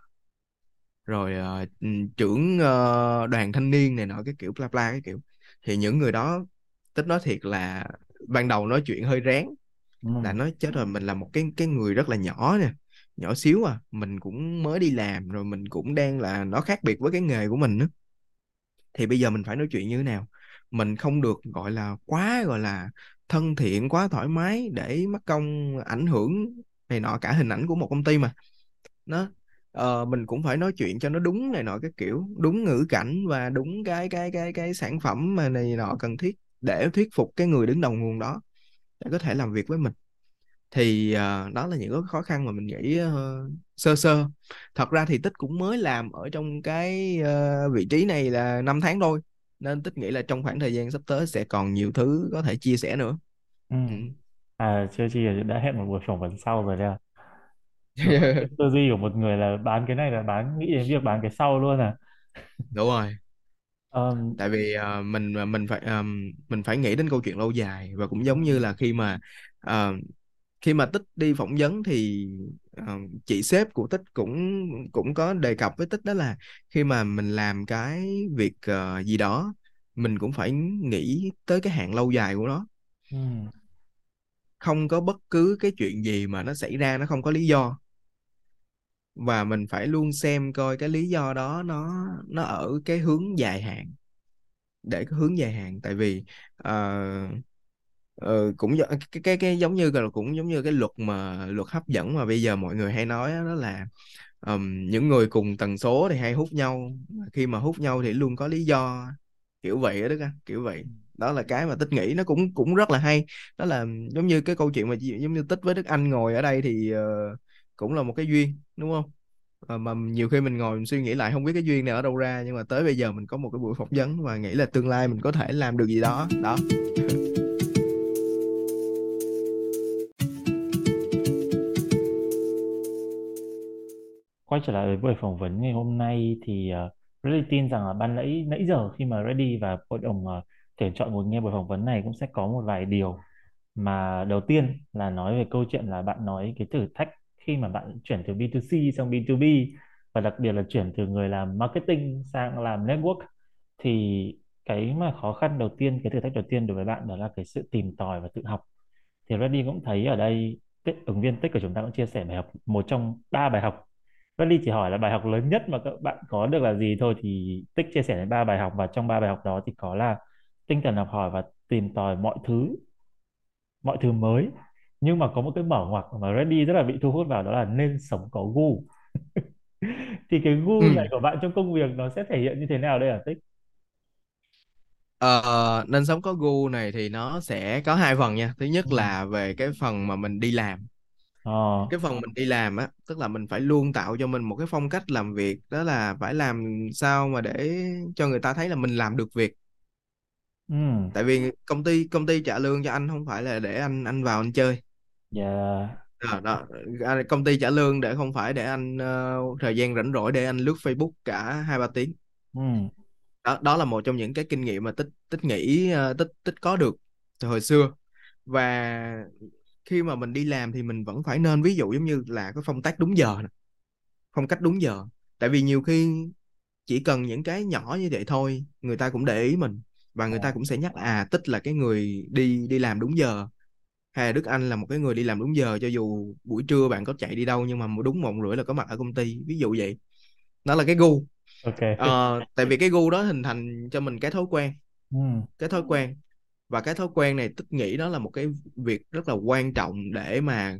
rồi uh, trưởng uh, đoàn thanh niên này nọ, cái kiểu bla bla cái kiểu. Thì những người đó, tính nói thiệt là ban đầu nói chuyện hơi rén, ừ. là nói chết rồi, mình là một cái cái người rất là nhỏ nè, nhỏ xíu à, mình cũng mới đi làm, rồi mình cũng đang là nó khác biệt với cái nghề của mình nữa. Thì bây giờ mình phải nói chuyện như thế nào? Mình không được gọi là quá gọi là thân thiện, quá thoải mái để mắc công ảnh hưởng này nọ cả hình ảnh của một công ty mà. Nó Ờ, mình cũng phải nói chuyện cho nó đúng này nọ cái kiểu, đúng ngữ cảnh và đúng cái cái cái cái sản phẩm mà này nọ cần thiết để thuyết phục cái người đứng đầu nguồn đó để có thể làm việc với mình. Thì uh, đó là những khó khăn mà mình nghĩ uh, sơ sơ. Thật ra thì Tích cũng mới làm ở trong cái uh, vị trí này là năm tháng thôi, nên Tích nghĩ là trong khoảng thời gian sắp tới sẽ còn nhiều thứ có thể chia sẻ nữa. Ừ. À, chưa chi là đã hẹn một buổi phỏng vấn sau rồi đây à. Tư duy của một người là bán cái này là bán, nghĩ đến việc bán cái sau luôn à. Đúng rồi. Um, tại vì uh, mình mình phải um, mình phải nghĩ đến câu chuyện lâu dài. Và cũng giống như là khi mà uh, khi mà Tích đi phỏng vấn thì uh, chị sếp của Tích cũng cũng có đề cập với Tích, đó là khi mà mình làm cái việc uh, gì đó, mình cũng phải nghĩ tới cái hạn lâu dài của nó. um. Không có bất cứ cái chuyện gì mà nó xảy ra nó không có lý do, và mình phải luôn xem coi cái lý do đó nó nó ở cái hướng dài hạn, để cái hướng dài hạn. Tại vì uh, uh, cũng cái, cái cái giống như cũng giống như cái luật mà luật hấp dẫn mà bây giờ mọi người hay nói đó, đó là um, những người cùng tần số thì hay hút nhau, khi mà hút nhau thì luôn có lý do, kiểu vậy đó Đức Anh, kiểu vậy. Đó là cái mà Tích nghĩ nó cũng cũng rất là hay. Đó là giống như cái câu chuyện mà giống như Tích với Đức Anh ngồi ở đây thì uh, cũng là một cái duyên, đúng không? Uh, mà nhiều khi mình ngồi mình suy nghĩ lại không biết cái duyên này ở đâu ra, nhưng mà tới bây giờ mình có một cái buổi phỏng vấn và nghĩ là tương lai mình có thể làm được gì đó. Đó. Quay trở lại với buổi phỏng vấn ngày hôm nay thì uh, Reddy tin rằng là ban nãy nãy giờ khi mà Reddy và hội đồng uh, tuyển chọn ngồi nghe buổi phỏng vấn này cũng sẽ có một vài điều. Mà đầu tiên là nói về câu chuyện là bạn nói cái thử thách khi mà bạn chuyển từ bê hai xê sang bê hai bê, và đặc biệt là chuyển từ người làm marketing sang làm network. Thì cái mà khó khăn đầu tiên, cái thử thách đầu tiên đối với bạn đó là cái sự tìm tòi và tự học. Thì Reddy cũng thấy ở đây tích, ứng viên Tích của chúng ta cũng chia sẻ bài học, một trong ba bài học. Reddy chỉ hỏi là bài học lớn nhất mà các bạn có được là gì thôi, thì Tích chia sẻ đến ba bài học, và trong ba bài học đó thì có là tinh thần học hỏi và tìm tòi mọi thứ, mọi thứ mới. Nhưng mà có một cái mở ngoặc mà Reddy rất là bị thu hút vào, đó là nên sống có gu. Thì cái gu này ừ. của bạn trong công việc nó sẽ thể hiện như thế nào đây hả Tích? Ờ, nên sống có gu này thì nó sẽ có hai phần nha. Thứ nhất ừ. là về cái phần mà mình đi làm. À. Cái phần mình đi làm á, tức là mình phải luôn tạo cho mình một cái phong cách làm việc, đó là phải làm sao mà để cho người ta thấy là mình làm được việc. Ừ. Tại vì công ty công ty trả lương cho anh không phải là để anh anh vào anh chơi. Dạ. Yeah. Đó, công ty trả lương để không phải để anh uh, thời gian rảnh rỗi để anh lướt Facebook cả hai ba tiếng. Ừ. Đó đó là một trong những cái kinh nghiệm mà tích tích nghĩ uh, tích tích có được từ hồi xưa. Và khi mà mình đi làm thì mình vẫn phải nên ví dụ giống như là cái phong cách đúng giờ, phong cách đúng giờ. Tại vì nhiều khi chỉ cần những cái nhỏ như vậy thôi, người ta cũng để ý mình. Và người ta cũng sẽ nhắc à Tích là cái người đi đi làm đúng giờ, hay Đức Anh là một cái người đi làm đúng giờ, cho dù buổi trưa bạn có chạy đi đâu nhưng mà đúng một rưỡi là có mặt ở công ty, ví dụ vậy. Đó là cái gu. Okay. À, tại vì cái gu đó hình thành cho mình cái thói quen, mm. cái thói quen và cái thói quen này Tích nghĩ đó là một cái việc rất là quan trọng để mà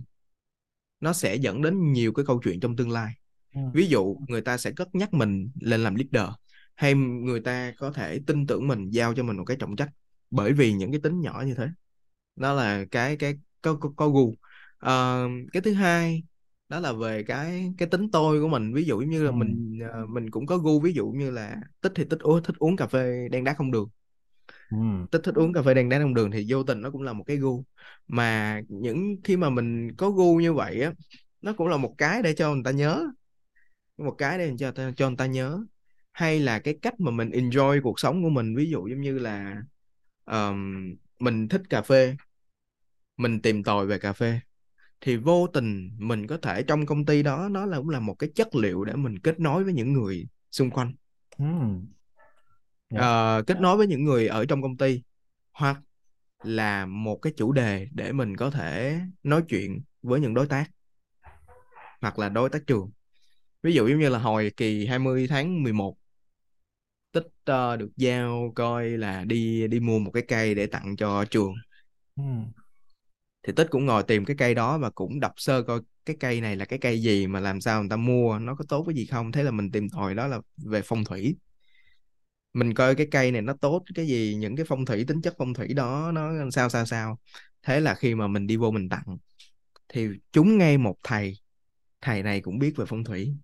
nó sẽ dẫn đến nhiều cái câu chuyện trong tương lai. Mm. Ví dụ người ta sẽ cất nhắc mình lên làm leader, hay người ta có thể tin tưởng mình, giao cho mình một cái trọng trách bởi vì những cái tính nhỏ như thế. Đó là cái cái co, co, co gù. À, cái thứ hai đó là về cái cái tính tôi của mình, ví dụ như là ừ. mình mình cũng có gu, ví dụ như là Tích thì Tích uống thích uống cà phê đen đá không đường, ừ. Tích thích uống cà phê đen đá không đường thì vô tình nó cũng là một cái gu, mà những khi mà mình có gu như vậy á, nó cũng là một cái để cho người ta nhớ, một cái để cho cho người ta nhớ. Hay là cái cách mà mình enjoy cuộc sống của mình, ví dụ giống như là um, mình thích cà phê, mình tìm tòi về cà phê, thì vô tình mình có thể trong công ty đó nó là cũng là một cái chất liệu để mình kết nối với những người xung quanh, mm. yeah. uh, kết nối với những người ở trong công ty, hoặc là một cái chủ đề để mình có thể nói chuyện với những đối tác hoặc là đối tác trường. Ví dụ như là hồi kỳ hai mươi tháng mười một, Tích uh, được giao coi là đi đi mua một cái cây để tặng cho trường, mm. thì Tích cũng ngồi tìm cái cây đó và cũng đọc sơ coi cái cây này là cái cây gì, mà làm sao người ta mua, nó có tốt cái gì không. Thế là mình tìm tòi đó là về phong thủy, mình coi cái cây này nó tốt cái gì, những cái phong thủy, tính chất phong thủy đó nó sao sao sao. Thế là khi mà mình đi vô mình tặng thì trúng ngay một thầy, thầy này cũng biết về phong thủy.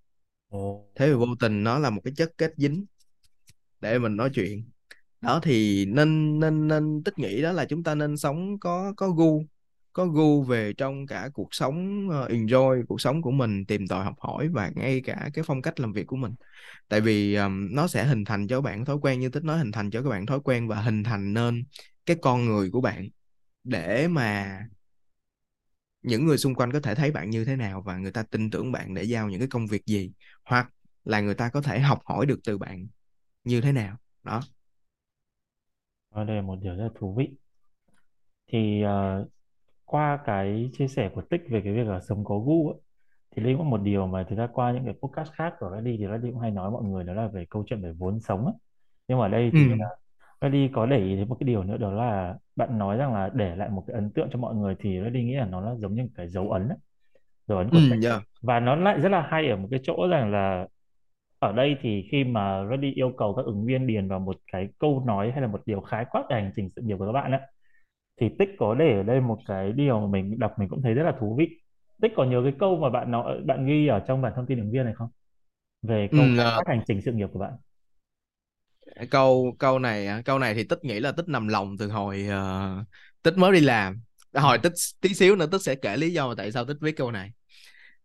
Ồ. Thế mà vô tình nó là một cái chất kết dính để mình nói chuyện đó. Thì nên nên nên Tích nghĩ đó là chúng ta nên sống có có gu, có gu về trong cả cuộc sống, enjoy cuộc sống của mình, tìm tòi học hỏi và ngay cả cái phong cách làm việc của mình. Tại vì um, nó sẽ hình thành cho bạn thói quen, như Tích nói, hình thành cho các bạn thói quen và hình thành nên cái con người của bạn, để mà những người xung quanh có thể thấy bạn như thế nào và người ta tin tưởng bạn để giao những cái công việc gì, hoặc là người ta có thể học hỏi được từ bạn như thế nào đó. Đây là một điều rất là thú vị. Thì uh... qua cái chia sẻ của Tích về cái việc là sống có gu ấy, thì Linh có một điều mà thực ra qua những cái podcast khác của Reddy thì Reddy cũng hay nói mọi người, đó là về câu chuyện về vốn sống ấy. Nhưng mà ở đây thì ừ. là Reddy có để ý đến một cái điều nữa, đó là bạn nói rằng là để lại một cái ấn tượng cho mọi người, thì Reddy nghĩ là nó là giống như một cái dấu ấn ấy. Dấu ấn của ừ, yeah. Và nó lại rất là hay ở một cái chỗ rằng là ở đây thì khi mà Reddy yêu cầu các ứng viên điền vào một cái câu nói hay là một điều khái quát về hành trình sự nghiệp của các bạn ấy, thì Tích có để ở đây một cái điều mà mình đọc mình cũng thấy rất là thú vị. Tích có nhớ cái câu mà bạn nói, bạn ghi ở trong bản thông tin ứng viên này không? Về câu ừ, à. hành trình sự nghiệp của bạn. Câu câu này câu này thì Tích nghĩ là Tích nằm lòng từ hồi uh, Tích mới đi làm. Hồi Tích tí xíu nữa Tích sẽ kể lý do mà tại sao Tích viết câu này.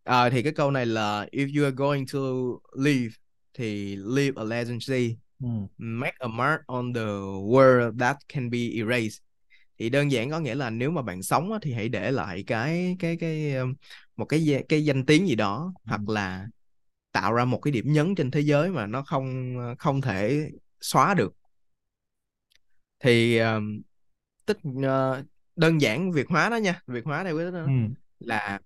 À, thì cái câu này là if you are going to leave thì leave a legacy, ừ. make a mark on the world that can be erased. Thì đơn giản có nghĩa là nếu mà bạn sống thì hãy để lại cái cái cái một cái cái danh tiếng gì đó, ừ. hoặc là tạo ra một cái điểm nhấn trên thế giới mà nó không không thể xóa được. Thì Tích đơn giản Việt hóa đó nha, Việt hóa đây với đó, ừ. là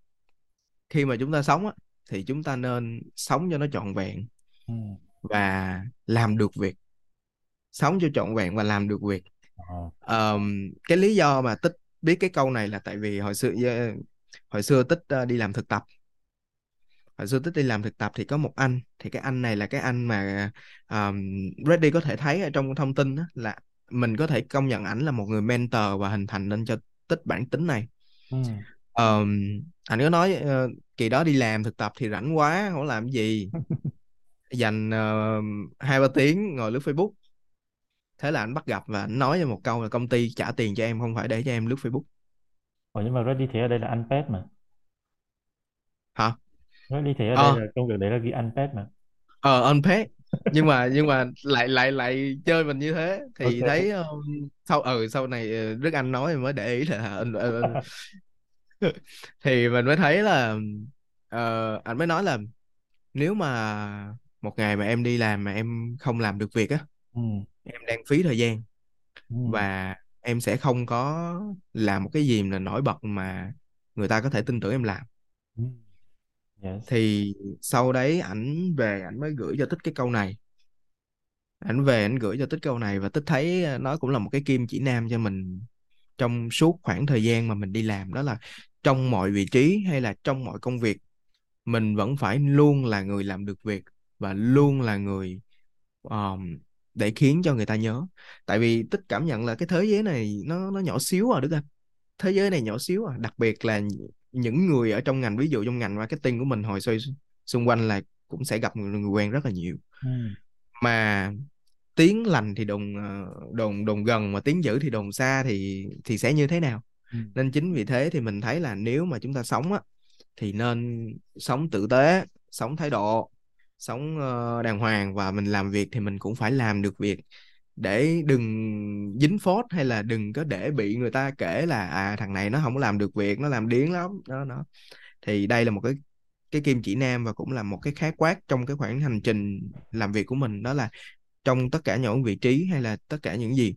khi mà chúng ta sống thì chúng ta nên sống cho nó trọn vẹn, ừ. và làm được việc, sống cho trọn vẹn và làm được việc. Um, cái lý do mà Tích biết cái câu này là tại vì hồi xưa hồi xưa Tích đi làm thực tập hồi xưa Tích đi làm thực tập thì có một anh, thì cái anh này là cái anh mà um, Reddy có thể thấy ở trong thông tin đó, là mình có thể công nhận ảnh là một người mentor và hình thành nên cho Tích bản tính này. ừ. um, Anh có nói uh, kỳ đó đi làm thực tập thì rảnh quá không làm gì, dành hai uh, ba tiếng ngồi lướt Facebook. Thế là anh bắt gặp và anh nói cho một câu là công ty trả tiền cho em không phải để cho em lướt Facebook. Ủa nhưng mà Reddy thế ở đây là unpaid mà. Hả? Reddy thế ở ờ. đây là công việc đấy là ghi unpaid mà. Ờ unpaid. Nhưng mà nhưng mà lại lại lại chơi mình như thế thì okay. thấy um, sau ừ sau này Đức Anh nói mới để ý là thì mình mới thấy là uh, anh mới nói là nếu mà một ngày mà em đi làm mà em không làm được việc á, ừ. em đang phí thời gian, ừ. và em sẽ không có làm một cái gì là nổi bật mà người ta có thể tin tưởng em làm. ừ. yes. Thì sau đấy ảnh về ảnh mới gửi cho Tích cái câu này, ảnh về ảnh gửi cho Tích câu này và Tích thấy nó cũng là một cái kim chỉ nam cho mình trong suốt khoảng thời gian mà mình đi làm, đó là trong mọi vị trí hay là trong mọi công việc mình vẫn phải luôn là người làm được việc và luôn là người um, để khiến cho người ta nhớ. Tại vì Tích cảm nhận là cái thế giới này nó nó nhỏ xíu à Đức Anh. thế giới này nhỏ xíu à. Đặc biệt là những người ở trong ngành, ví dụ trong ngành marketing của mình hồi xoay xung quanh là cũng sẽ gặp người, người quen rất là nhiều. Ừ. Mà tiếng lành thì đồn đồn đồn gần, mà tiếng dữ thì đồn xa thì thì sẽ như thế nào? Ừ. Nên chính vì thế thì mình thấy là nếu mà chúng ta sống á, thì nên sống tử tế, sống thái độ, sống đàng hoàng, và mình làm việc thì mình cũng phải làm được việc để đừng dính phốt, hay là đừng có để bị người ta kể là à thằng này nó không có làm được việc, nó làm điếng lắm đó đó. Thì đây là một cái cái kim chỉ nam và cũng là một cái khái quát trong cái khoảng hành trình làm việc của mình, đó là trong tất cả những vị trí hay là tất cả những gì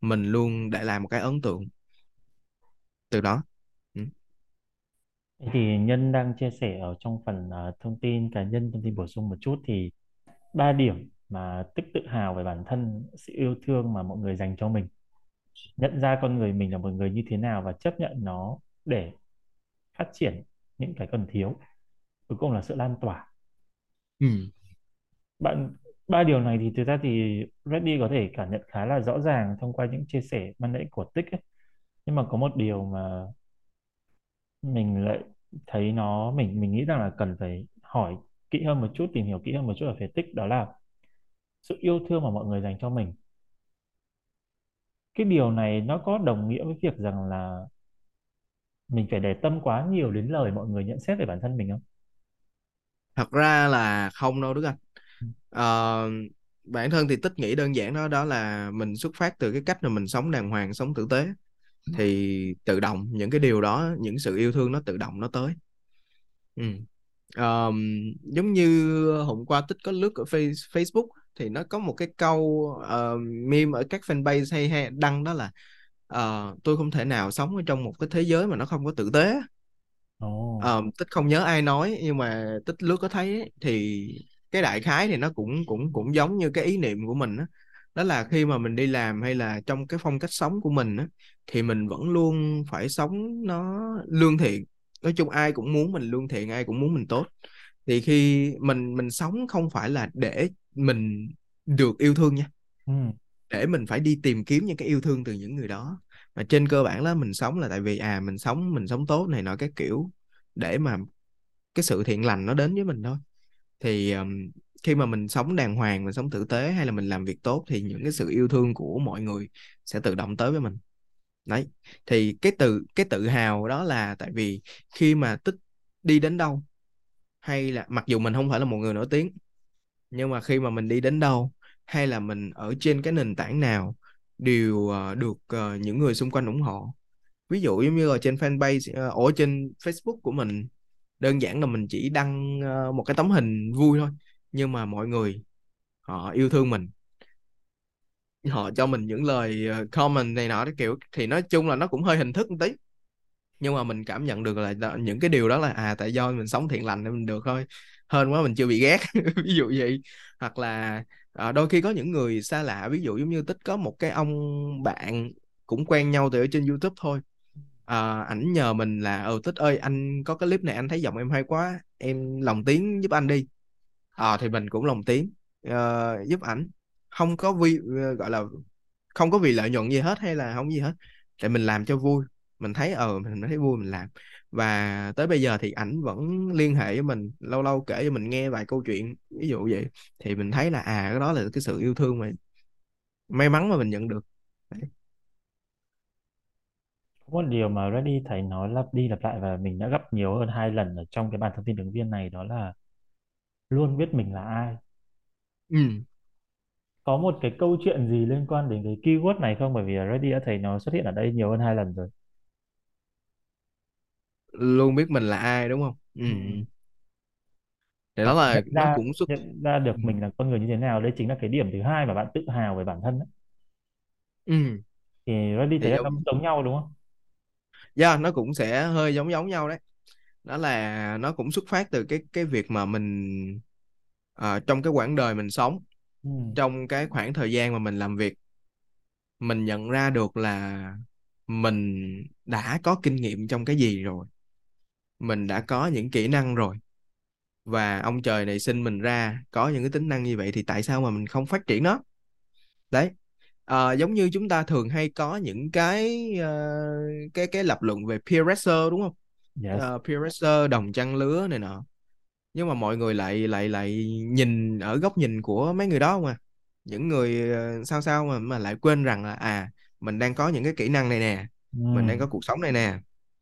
mình luôn để lại một cái ấn tượng từ đó. Ừ. Thì Nhân đang chia sẻ ở trong phần uh, thông tin cá nhân, thông tin bổ sung một chút, thì ba điểm mà Tích tự hào về bản thân, sự yêu thương mà mọi người dành cho mình, nhận ra con người mình là một người như thế nào và chấp nhận nó để phát triển những cái còn thiếu, cuối cùng là sự lan tỏa. Ừ. Bạn ba điều này thì thực ra thì Reddy có thể cảm nhận khá là rõ ràng thông qua những chia sẻ ban nãy của Tích ấy. Nhưng mà có một điều mà mình lại thấy nó mình mình nghĩ rằng là cần phải hỏi kỹ hơn một chút, tìm hiểu kỹ hơn một chút ở phía Tích, đó là sự yêu thương mà mọi người dành cho mình. Cái điều này nó có đồng nghĩa với việc rằng là mình phải để tâm quá nhiều đến lời mọi người nhận xét về bản thân mình không? Thật ra là không đâu Đức Anh. Uh, bản thân thì Tích nghĩ đơn giản đó, đó là mình xuất phát từ cái cách là mình sống đàng hoàng, sống tử tế, thì tự động những cái điều đó, những sự yêu thương nó tự động nó tới. Ừ. uh, Giống như hôm qua Tích có lướt ở Facebook thì nó có một cái câu uh, meme ở các fanpage hay, hay đăng, đó là uh, tôi không thể nào sống ở trong một cái thế giới mà nó không có tử tế. Oh. uh, Tích không nhớ ai nói, nhưng mà Tích lướt có thấy ấy, thì cái đại khái thì nó cũng cũng cũng giống như cái ý niệm của mình đó. Đó là khi mà mình đi làm hay là trong cái phong cách sống của mình đó, thì mình vẫn luôn phải sống nó lương thiện. Nói chung ai cũng muốn mình lương thiện, ai cũng muốn mình tốt. Thì khi mình mình sống không phải là để mình được yêu thương nha. Ừ. Để mình phải đi tìm kiếm những cái yêu thương từ những người đó. Mà trên cơ bản là mình sống là tại vì à mình sống mình sống tốt này nọ cái kiểu, để mà cái sự thiện lành nó đến với mình thôi. Thì um, khi mà mình sống đàng hoàng, mình sống tử tế hay là mình làm việc tốt, thì những cái sự yêu thương của mọi người sẽ tự động tới với mình. Đấy. Thì cái tự, cái tự hào đó là tại vì khi mà Tích đi đến đâu, hay là mặc dù mình không phải là một người nổi tiếng, nhưng mà khi mà mình đi đến đâu hay là mình ở trên cái nền tảng nào đều uh, được uh, những người xung quanh ủng hộ. Ví dụ giống như là trên fanpage, uh, ở trên Facebook của mình, đơn giản là mình chỉ đăng một cái tấm hình vui thôi, nhưng mà mọi người họ yêu thương mình, họ cho mình những lời comment này nọ cái kiểu. Thì nói chung là nó cũng hơi hình thức một tí, nhưng mà mình cảm nhận được là những cái điều đó là à tại do mình sống thiện lành nên mình được thôi, hên quá mình chưa bị ghét ví dụ vậy. Hoặc là à, đôi khi có những người xa lạ, ví dụ giống như Tích có một cái ông bạn cũng quen nhau từ ở trên YouTube thôi. À, ảnh nhờ mình là ừ Tích ơi, anh có cái clip này anh thấy giọng em hay quá, em lồng tiếng giúp anh đi. À, thì mình cũng lồng tiếng uh, giúp ảnh, không có vi, gọi là không có vì lợi nhuận gì hết hay là không gì hết, để mình làm cho vui, mình thấy ờ uh, mình thấy vui mình làm. Và tới bây giờ thì ảnh vẫn liên hệ với mình, lâu lâu kể cho mình nghe vài câu chuyện ví dụ vậy. Thì mình thấy là à cái đó là cái sự yêu thương mà may mắn mà mình nhận được. Đấy. Một điều mà Reddy thấy nó lặp đi lặp lại và mình đã gặp nhiều hơn hai lần ở trong cái bản thông tin ứng viên này, đó là luôn biết mình là ai. Ừ. Có một cái câu chuyện gì liên quan đến cái keyword này không? Bởi vì Reddy đã thấy nó xuất hiện ở đây nhiều hơn hai lần rồi. Luôn biết mình là ai đúng không? Ừ. Thì đó là nhận ra, nó cũng xuất hiện ra được mình là con người như thế nào. Đây chính là cái điểm thứ hai mà bạn tự hào về bản thân đó. Ừ. Thì Reddy thấy nó giống giống nhau đúng không? Dạ, yeah, nó cũng sẽ hơi giống giống nhau đấy. Đó là nó cũng xuất phát từ cái cái việc mà mình uh, trong cái quãng đời mình sống, ừ. trong cái khoảng thời gian mà mình làm việc, mình nhận ra được là mình đã có kinh nghiệm trong cái gì rồi, mình đã có những kỹ năng rồi, và ông trời này sinh mình ra có những cái tính năng như vậy thì tại sao mà mình không phát triển nó? Đấy. À, giống như chúng ta thường hay có những cái uh, cái cái lập luận về peer pressure, đúng không? Yes. Uh, peer pressure, đồng trang lứa này nọ. Nhưng mà mọi người lại lại lại nhìn ở góc nhìn của mấy người đó mà. Những người uh, sao sao mà mà lại quên rằng là à mình đang có những cái kỹ năng này nè, mm. mình đang có cuộc sống này nè,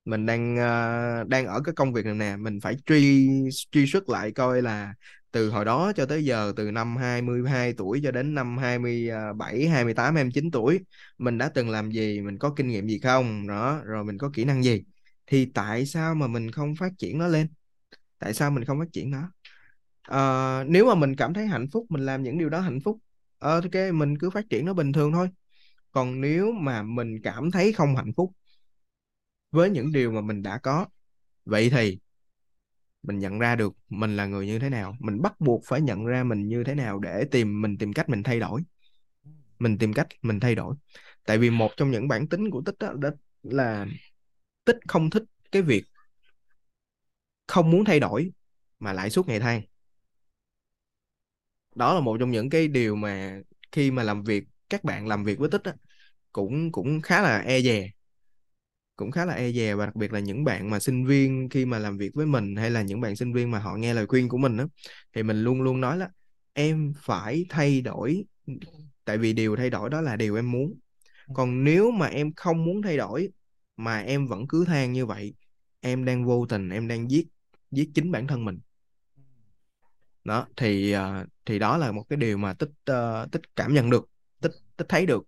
mình đang uh, đang ở cái công việc này nè, mình phải truy truy xuất lại coi là từ hồi đó cho tới giờ, từ năm hai mươi hai tuổi cho đến năm hai mươi bảy, hai mươi tám, hai mươi chín tuổi mình đã từng làm gì, mình có kinh nghiệm gì không đó, rồi mình có kỹ năng gì, thì tại sao mà mình không phát triển nó lên, tại sao mình không phát triển nó. À, nếu mà mình cảm thấy hạnh phúc, mình làm những điều đó hạnh phúc, ờ okay, mình cứ phát triển nó bình thường thôi. Còn nếu mà mình cảm thấy không hạnh phúc với những điều mà mình đã có, vậy thì mình nhận ra được mình là người như thế nào, mình bắt buộc phải nhận ra mình như thế nào để tìm mình tìm cách mình thay đổi, mình tìm cách mình thay đổi. Tại vì một trong những bản tính của Tích đó, đó là Tích không thích cái việc không muốn thay đổi mà lại suốt ngày than. Đó là một trong những cái điều mà khi mà làm việc, các bạn làm việc với Tích đó, cũng cũng khá là e dè. cũng khá là e dè và đặc biệt là những bạn mà sinh viên khi mà làm việc với mình, hay là những bạn sinh viên mà họ nghe lời khuyên của mình đó, thì mình luôn luôn nói là em phải thay đổi, tại vì điều thay đổi đó là điều em muốn. Còn nếu mà em không muốn thay đổi mà em vẫn cứ than như vậy, em đang vô tình, em đang giết giết chính bản thân mình đó. Thì thì đó là một cái điều mà Tích Tích cảm nhận được, Tích Tích thấy được.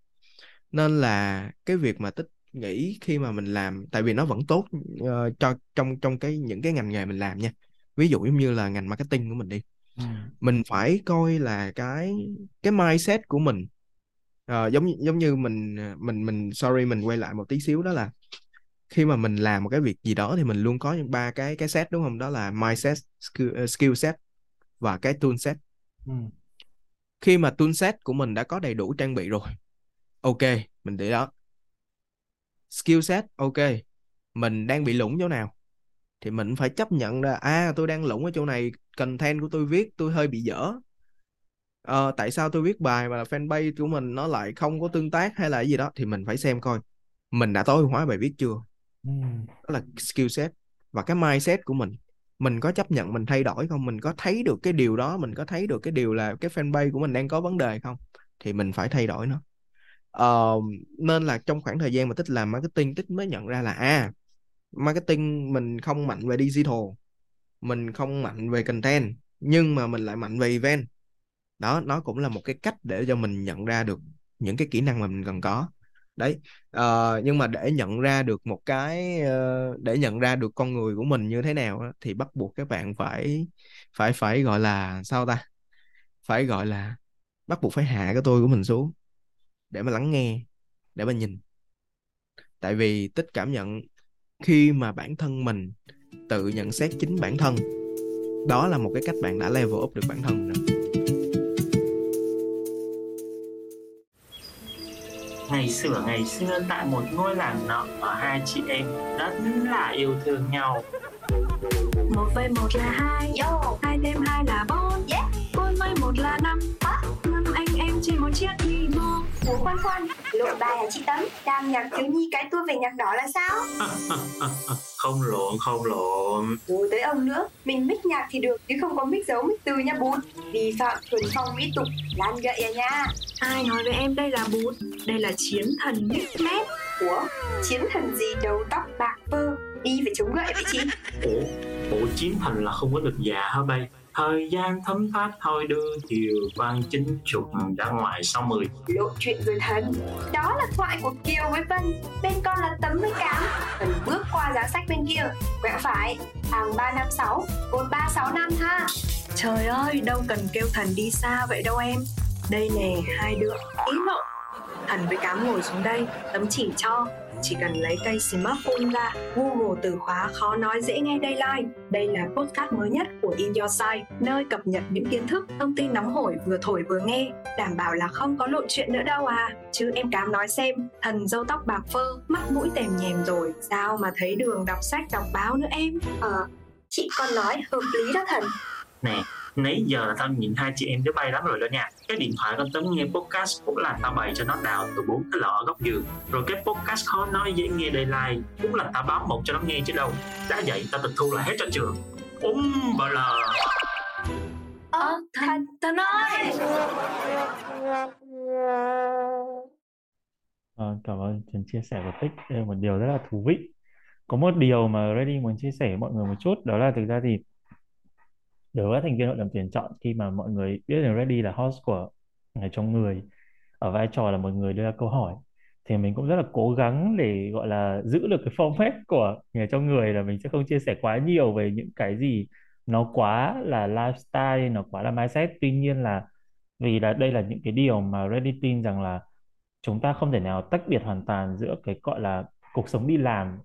Nên là cái việc mà Tích nghĩ khi mà mình làm, tại vì nó vẫn tốt uh, cho trong trong cái những cái ngành nghề mình làm nha. Ví dụ như là ngành marketing của mình đi, ừ. mình phải coi là cái cái mindset của mình uh, giống giống như mình mình mình sorry mình quay lại một tí xíu, đó là khi mà mình làm một cái việc gì đó thì mình luôn có ba cái cái set, đúng không? Đó là mindset, skill, uh, skill set và cái tool set. Ừ. Khi mà tool set của mình đã có đầy đủ trang bị rồi, ok mình để đó. Skill set, ok, mình đang bị lủng chỗ nào thì mình phải chấp nhận là à tôi đang lủng ở chỗ này, content của tôi viết tôi hơi bị dở, à, tại sao tôi viết bài mà fanpage của mình nó lại không có tương tác hay là gì đó, thì mình phải xem coi mình đã tối ưu hóa bài viết chưa. Đó là skill set. Và cái mindset của mình, mình có chấp nhận mình thay đổi không, mình có thấy được cái điều đó, mình có thấy được cái điều là cái fanpage của mình đang có vấn đề không, thì mình phải thay đổi nó. Uh, nên là trong khoảng thời gian mà Tích làm marketing, Tích mới nhận ra là à, marketing mình không mạnh về digital, mình không mạnh về content, nhưng mà mình lại mạnh về event. Đó, nó cũng là một cái cách để cho mình nhận ra được những cái kỹ năng mà mình cần có. Đấy, uh, nhưng mà để nhận ra được một cái uh, để nhận ra được con người của mình như thế nào đó, thì bắt buộc các bạn phải phải phải gọi là sao ta? Phải gọi là bắt buộc phải hạ cái tôi của mình xuống để mà lắng nghe, để mà nhìn. Tại vì Tích cảm nhận khi mà bản thân mình tự nhận xét chính bản thân, đó là một cái cách bạn đã level up được bản thân rồi. Ngày xưa ngày xưa tại một ngôi làng nọ, ở hai chị em rất là yêu thương nhau. Một với một là hai, yo. Hai thêm hai là bốn, yeah. Bốn với một là năm, ah. Năm anh em trên một chiếc đi bộ. Ủa khoan khoan, lộn bài hả chị Tấm? Đang nhạc thiếu nhi cái tua về nhạc đỏ là sao? Không lộn, không lộn. Rồi tới ông nữa, mình mix nhạc thì được, chứ không có mix dấu mix từ nha bút. Vì phạm thuần phong mỹ tục, lan gậy à nha. Ai nói với em đây là bút? Đây là chiến thần mix mét. Ủa, chiến thần gì đầu tóc bạc phơ? Đi phải chống gậy vậy chị. Ủa, bộ chiến thần là không có được già hả bay? Thời gian thấm thoát thôi đưa chiều quan chính trục ra ngoài sau mười. Lộ chuyện rồi thần. Đó là thoại của Kiều với Vân. Bên con là Tấm với Cám. Vân bước qua giá sách bên kia, quẹo phải, hàng ba năm sáu, cột ba sáu năm ha. Trời ơi, đâu cần kêu thần đi xa vậy đâu em. Đây nè, hai đứa, ý lộ. Thần với Cám ngồi xuống đây, Tấm chỉ cho. Chỉ cần lấy cây smartphone ra, Google từ khóa khó nói dễ nghe Dayline. Đây là podcast mới nhất của In Your Side, nơi cập nhật những kiến thức, thông tin nóng hổi vừa thổi vừa nghe. Đảm bảo là không có lộ chuyện nữa đâu à. Chứ em Cám nói xem, thần râu tóc bạc phơ, mắt mũi tèm nhèm rồi, sao mà thấy đường đọc sách đọc báo nữa em. Ờ, à, chị còn nói hợp lý đó thần. Nè, nãy giờ là tao nhìn hai chị em đứa bay lắm rồi đó nha. Cái điện thoại con Tấm nghe podcast cũng là tao bày cho nó đào từ bốn cái lọ góc giường. Rồi cái podcast khó nói dễ nghe đề lai cũng là tao báo một cho nó nghe chứ đâu. Đã vậy tao tịch thu là hết cho trường. Úm bà lờ. Ờ, Thành, Thành ơi. À, cảm ơn Trần chia sẻ của Tích. Đây là một điều rất là thú vị. Có một điều mà Reddy muốn chia sẻ với mọi người một chút, đó là thực ra thì đối với các thành viên hội đồng tuyển chọn, khi mà mọi người biết rằng Reddy là host của Ngày Trong Người ở vai trò là một người đưa ra câu hỏi, thì mình cũng rất là cố gắng để gọi là giữ được cái format của Ngày Trong Người, là mình sẽ không chia sẻ quá nhiều về những cái gì nó quá là lifestyle, nó quá là mindset. Tuy nhiên là vì là đây là những cái điều mà Reddy tin rằng là chúng ta không thể nào tách biệt hoàn toàn giữa cái gọi là cuộc sống đi làm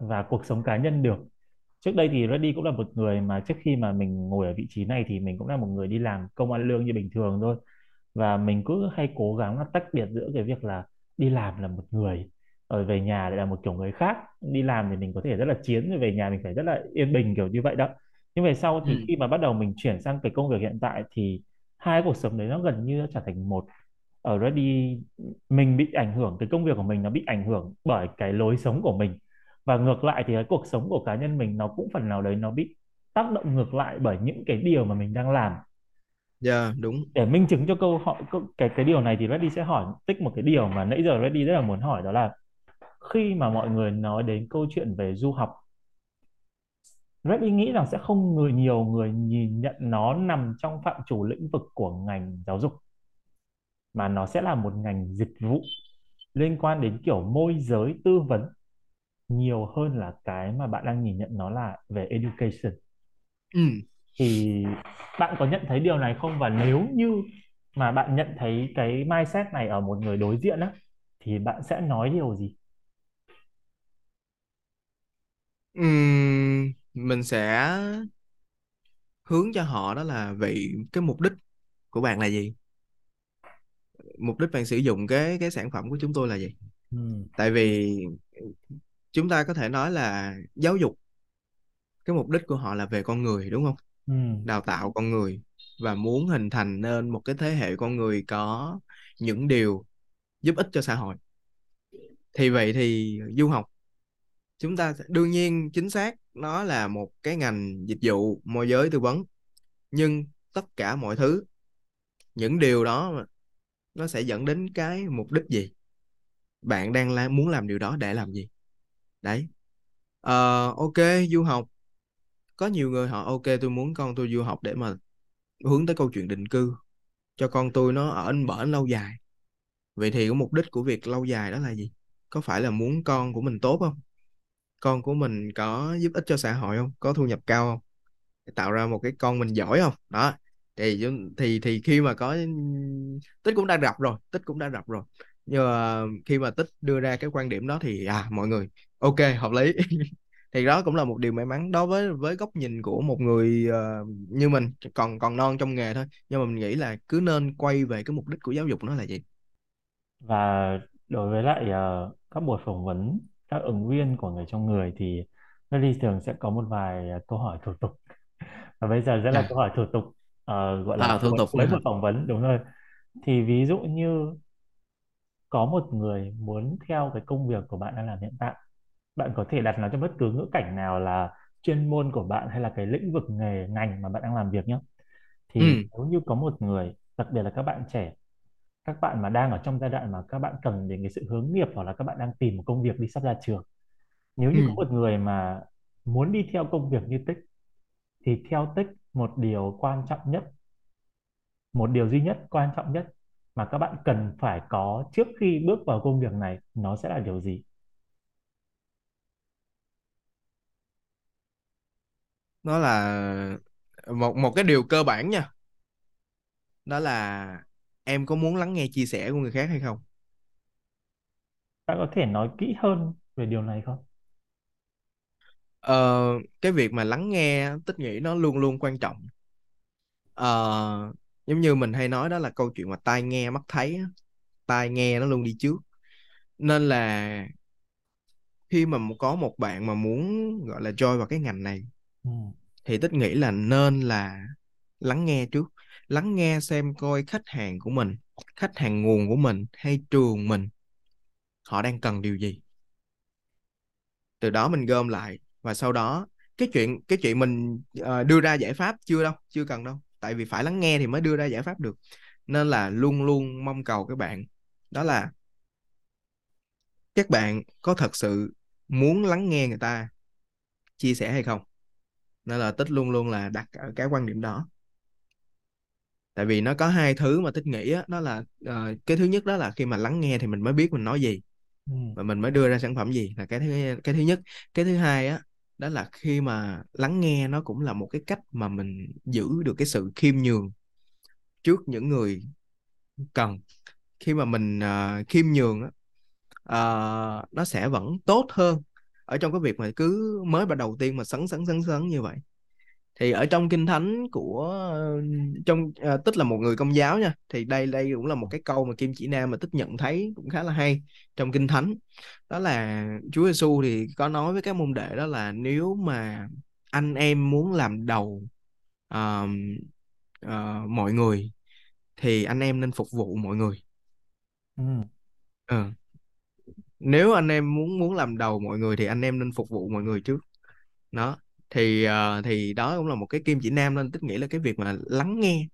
và cuộc sống cá nhân được. Trước đây thì Reddy cũng là một người mà trước khi mà mình ngồi ở vị trí này thì mình cũng là một người đi làm công ăn lương như bình thường thôi. Và mình cứ hay cố gắng tách biệt giữa cái việc là đi làm là một người, rồi về nhà lại là một kiểu người khác. Đi làm thì mình có thể rất là chiến, rồi về nhà mình phải rất là yên bình kiểu như vậy đó. Nhưng về sau thì ừ. khi mà bắt đầu mình chuyển sang cái công việc hiện tại thì hai cuộc sống đấy nó gần như trở thành một. Ở Reddy mình bị ảnh hưởng, cái công việc của mình nó bị ảnh hưởng bởi cái lối sống của mình. Và ngược lại thì cái cuộc sống của cá nhân mình nó cũng phần nào đấy nó bị tác động ngược lại bởi những cái điều mà mình đang làm. Dạ, yeah, đúng. Để minh chứng cho câu hỏi cái cái điều này thì Reddy sẽ hỏi Tích một cái điều mà nãy giờ Reddy rất là muốn hỏi, đó là khi mà mọi người nói đến câu chuyện về du học, Reddy nghĩ rằng sẽ không người nhiều người nhìn nhận nó nằm trong phạm trù lĩnh vực của ngành giáo dục, mà nó sẽ là một ngành dịch vụ liên quan đến kiểu môi giới tư vấn nhiều hơn là cái mà bạn đang nhìn nhận nó là về education. Ừ. Thì bạn có nhận thấy điều này không? Và nếu như mà bạn nhận thấy cái mindset này ở một người đối diện á, thì bạn sẽ nói điều gì? Ừ, mình sẽ hướng cho họ đó là vậy cái mục đích của bạn là gì? Mục đích bạn sử dụng cái, cái sản phẩm của chúng tôi là gì? Ừ. Tại vì chúng ta có thể nói là giáo dục, cái mục đích của họ là về con người, đúng không? Ừ. Đào tạo con người và muốn hình thành nên một cái thế hệ con người có những điều giúp ích cho xã hội. Thì vậy thì du học, chúng ta đương nhiên chính xác nó là một cái ngành dịch vụ môi giới tư vấn. Nhưng tất cả mọi thứ, những điều đó nó sẽ dẫn đến cái mục đích gì? Bạn đang la- muốn làm điều đó để làm gì? Đấy. uh, Ok, du học. Có nhiều người họ ok tôi muốn con tôi du học để mà hướng tới câu chuyện định cư cho con tôi nó ở bển lâu dài. Vậy thì cái mục đích của việc lâu dài đó là gì? Có phải là muốn con của mình tốt không? Con của mình có giúp ích cho xã hội không? Có thu nhập cao không? Tạo ra một cái con mình giỏi không? Đó. Thì, thì, thì khi mà có Tích cũng đã đọc rồi Tích cũng đã đọc rồi nhưng mà khi mà Tích đưa ra cái quan điểm đó thì à mọi người ok, hợp lý. Thì đó cũng là một điều may mắn đối với với góc nhìn của một người uh, như mình còn còn non trong nghề thôi, nhưng mà mình nghĩ là cứ nên quay về cái mục đích của giáo dục nó là gì. Và đối với lại uh, các buổi phỏng vấn các ứng viên của Người Trong Người thì Reddy thường sẽ có một vài uh, câu hỏi thủ tục, và bây giờ sẽ là à. câu hỏi thủ tục uh, gọi là à, thủ tục với buổi phỏng vấn, đúng rồi. Thì ví dụ như có một người muốn theo cái công việc của bạn đang làm hiện tại, bạn có thể đặt nó trong bất cứ ngữ cảnh nào là chuyên môn của bạn hay là cái lĩnh vực nghề ngành mà bạn đang làm việc nhé. Thì ừ. nếu như có một người, đặc biệt là các bạn trẻ, các bạn mà đang ở trong giai đoạn mà các bạn cần đến cái sự hướng nghiệp hoặc là các bạn đang tìm một công việc đi sắp ra trường, nếu như ừ. có một người mà muốn đi theo công việc như Tích, thì theo Tích một điều quan trọng nhất, một điều duy nhất quan trọng nhất mà các bạn cần phải có trước khi bước vào công việc này, nó sẽ là điều gì? Nó là một, một cái điều cơ bản nha. Đó là em có muốn lắng nghe chia sẻ của người khác hay không? Bạn có thể nói kỹ hơn về điều này không? Ờ, cái việc mà lắng nghe, Tích nghĩ nó luôn luôn quan trọng. Ờ... Giống như mình hay nói đó là câu chuyện mà tai nghe mắt thấy, tai nghe nó luôn đi trước. Nên là khi mà có một bạn mà muốn gọi là join vào cái ngành này ừ. thì Tích nghĩ là nên là lắng nghe trước, lắng nghe xem coi khách hàng của mình, khách hàng nguồn của mình hay trường mình họ đang cần điều gì. Từ đó mình gom lại, và sau đó cái chuyện cái chuyện mình uh, đưa ra giải pháp chưa đâu, chưa cần đâu, tại vì phải lắng nghe thì mới đưa ra giải pháp được. Nên là luôn luôn mong cầu các bạn đó là các bạn có thật sự muốn lắng nghe người ta chia sẻ hay không. Nên là Tích luôn luôn là đặt ở cái quan điểm đó. Tại vì nó có hai thứ mà Tích nghĩ đó, đó là uh, cái thứ nhất đó là khi mà lắng nghe thì mình mới biết mình nói gì và mình mới đưa ra sản phẩm gì, là cái thứ, cái thứ nhất. Cái thứ hai á, đó là khi mà lắng nghe nó cũng là một cái cách mà mình giữ được cái sự khiêm nhường trước những người cần. Khi mà mình uh, khiêm nhường á, uh, nó sẽ vẫn tốt hơn ở trong cái việc mà cứ mới bắt đầu tiên mà sấn sấn sấn sấn như vậy. Thì ở trong Kinh Thánh của trong uh, Tích là một người Công giáo nha, thì đây đây cũng là một cái câu mà Kim Chỉ Nam mà Tích nhận thấy cũng khá là hay trong Kinh Thánh. Đó là Chúa Giêsu thì có nói với các môn đệ đó là nếu mà anh em muốn làm đầu uh, uh, mọi người thì anh em nên phục vụ mọi người. Ừ. Ừ. Nếu anh em muốn muốn làm đầu mọi người thì anh em nên phục vụ mọi người trước. Đó. Thì, uh, thì đó cũng là một cái kim chỉ nam, nên Tích nghĩ là cái việc mà lắng nghe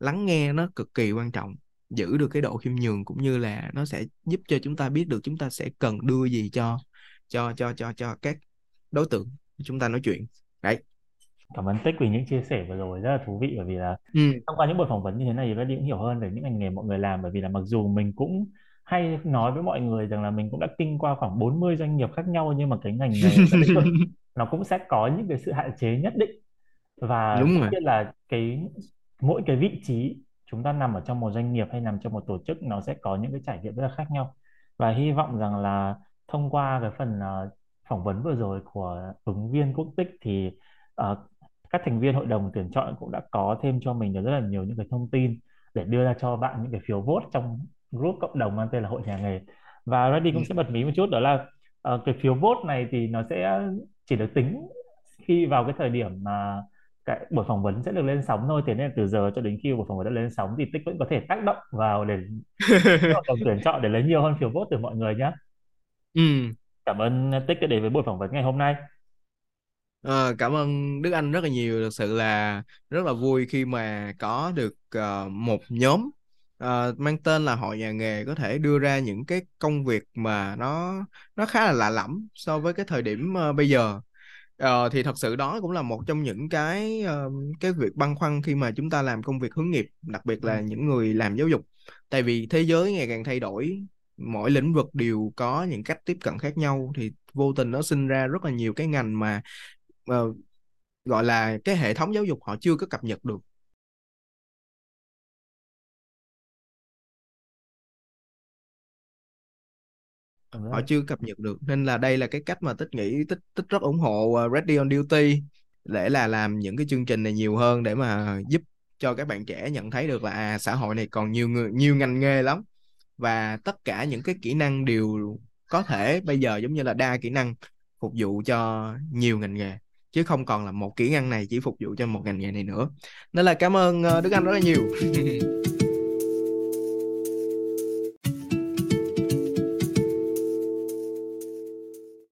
lắng nghe nó cực kỳ quan trọng, giữ được cái độ khiêm nhường, cũng như là nó sẽ giúp cho chúng ta biết được chúng ta sẽ cần đưa gì cho cho cho cho cho các đối tượng chúng ta nói chuyện. Đấy. Cảm ơn Tích vì những chia sẻ vừa rồi rất là thú vị, bởi vì là ừ. thông qua những buổi phỏng vấn như thế này thì Reddy cũng hiểu hơn về những ngành nghề mọi người làm. Bởi vì là mặc dù mình cũng hay nói với mọi người rằng là mình cũng đã kinh qua khoảng bốn mươi doanh nghiệp khác nhau, nhưng mà cái ngành nghề nó cũng sẽ có những cái sự hạn chế nhất định. Và tất nhiên là cái mỗi cái vị trí chúng ta nằm ở trong một doanh nghiệp hay nằm trong một tổ chức, nó sẽ có những cái trải nghiệm rất là khác nhau. Và hy vọng rằng là thông qua cái phần uh, phỏng vấn vừa rồi của ứng viên Quốc Tích thì uh, các thành viên hội đồng tuyển chọn cũng đã có thêm cho mình được rất là nhiều những cái thông tin để đưa ra cho bạn những cái phiếu vote trong group cộng đồng mang tên là Hội Nhà Nghề. Và Reddy cũng ừ. sẽ bật mí một chút, đó là uh, cái phiếu vote này thì nó sẽ chỉ được tính khi vào cái thời điểm mà cái buổi phỏng vấn sẽ được lên sóng thôi. Thế nên từ giờ cho đến khi buổi phỏng vấn đã lên sóng thì Tích vẫn có thể tác động vào để tuyển chọn để lấy nhiều hơn phiếu vote từ mọi người nhé. Ừ. Cảm ơn Tích đã đến với buổi phỏng vấn ngày hôm nay. À, cảm ơn Đức Anh rất là nhiều. Thực sự là rất là vui khi mà có được uh, một nhóm Uh, mang tên là Hội Nhà Nghề có thể đưa ra những cái công việc mà nó nó khá là lạ lẫm so với cái thời điểm uh, bây giờ. Uh, thì thật sự đó cũng là một trong những cái uh, cái việc băn khoăn khi mà chúng ta làm công việc hướng nghiệp, đặc biệt là ừ. những người làm giáo dục. Tại vì thế giới ngày càng thay đổi, mỗi lĩnh vực đều có những cách tiếp cận khác nhau, thì vô tình nó sinh ra rất là nhiều cái ngành mà uh, gọi là cái hệ thống giáo dục họ chưa có cập nhật được. Họ chưa cập nhật được. Nên là đây là cái cách mà Tích nghĩ Tích, Tích rất ủng hộ Reddy on Duty để là làm những cái chương trình này nhiều hơn, để mà giúp cho các bạn trẻ nhận thấy được là à, xã hội này còn nhiều người, nhiều ngành nghề lắm. Và tất cả những cái kỹ năng đều có thể bây giờ giống như là đa kỹ năng phục vụ cho nhiều ngành nghề, chứ không còn là một kỹ năng này chỉ phục vụ cho một ngành nghề này nữa. Nên là cảm ơn Đức Anh rất là nhiều.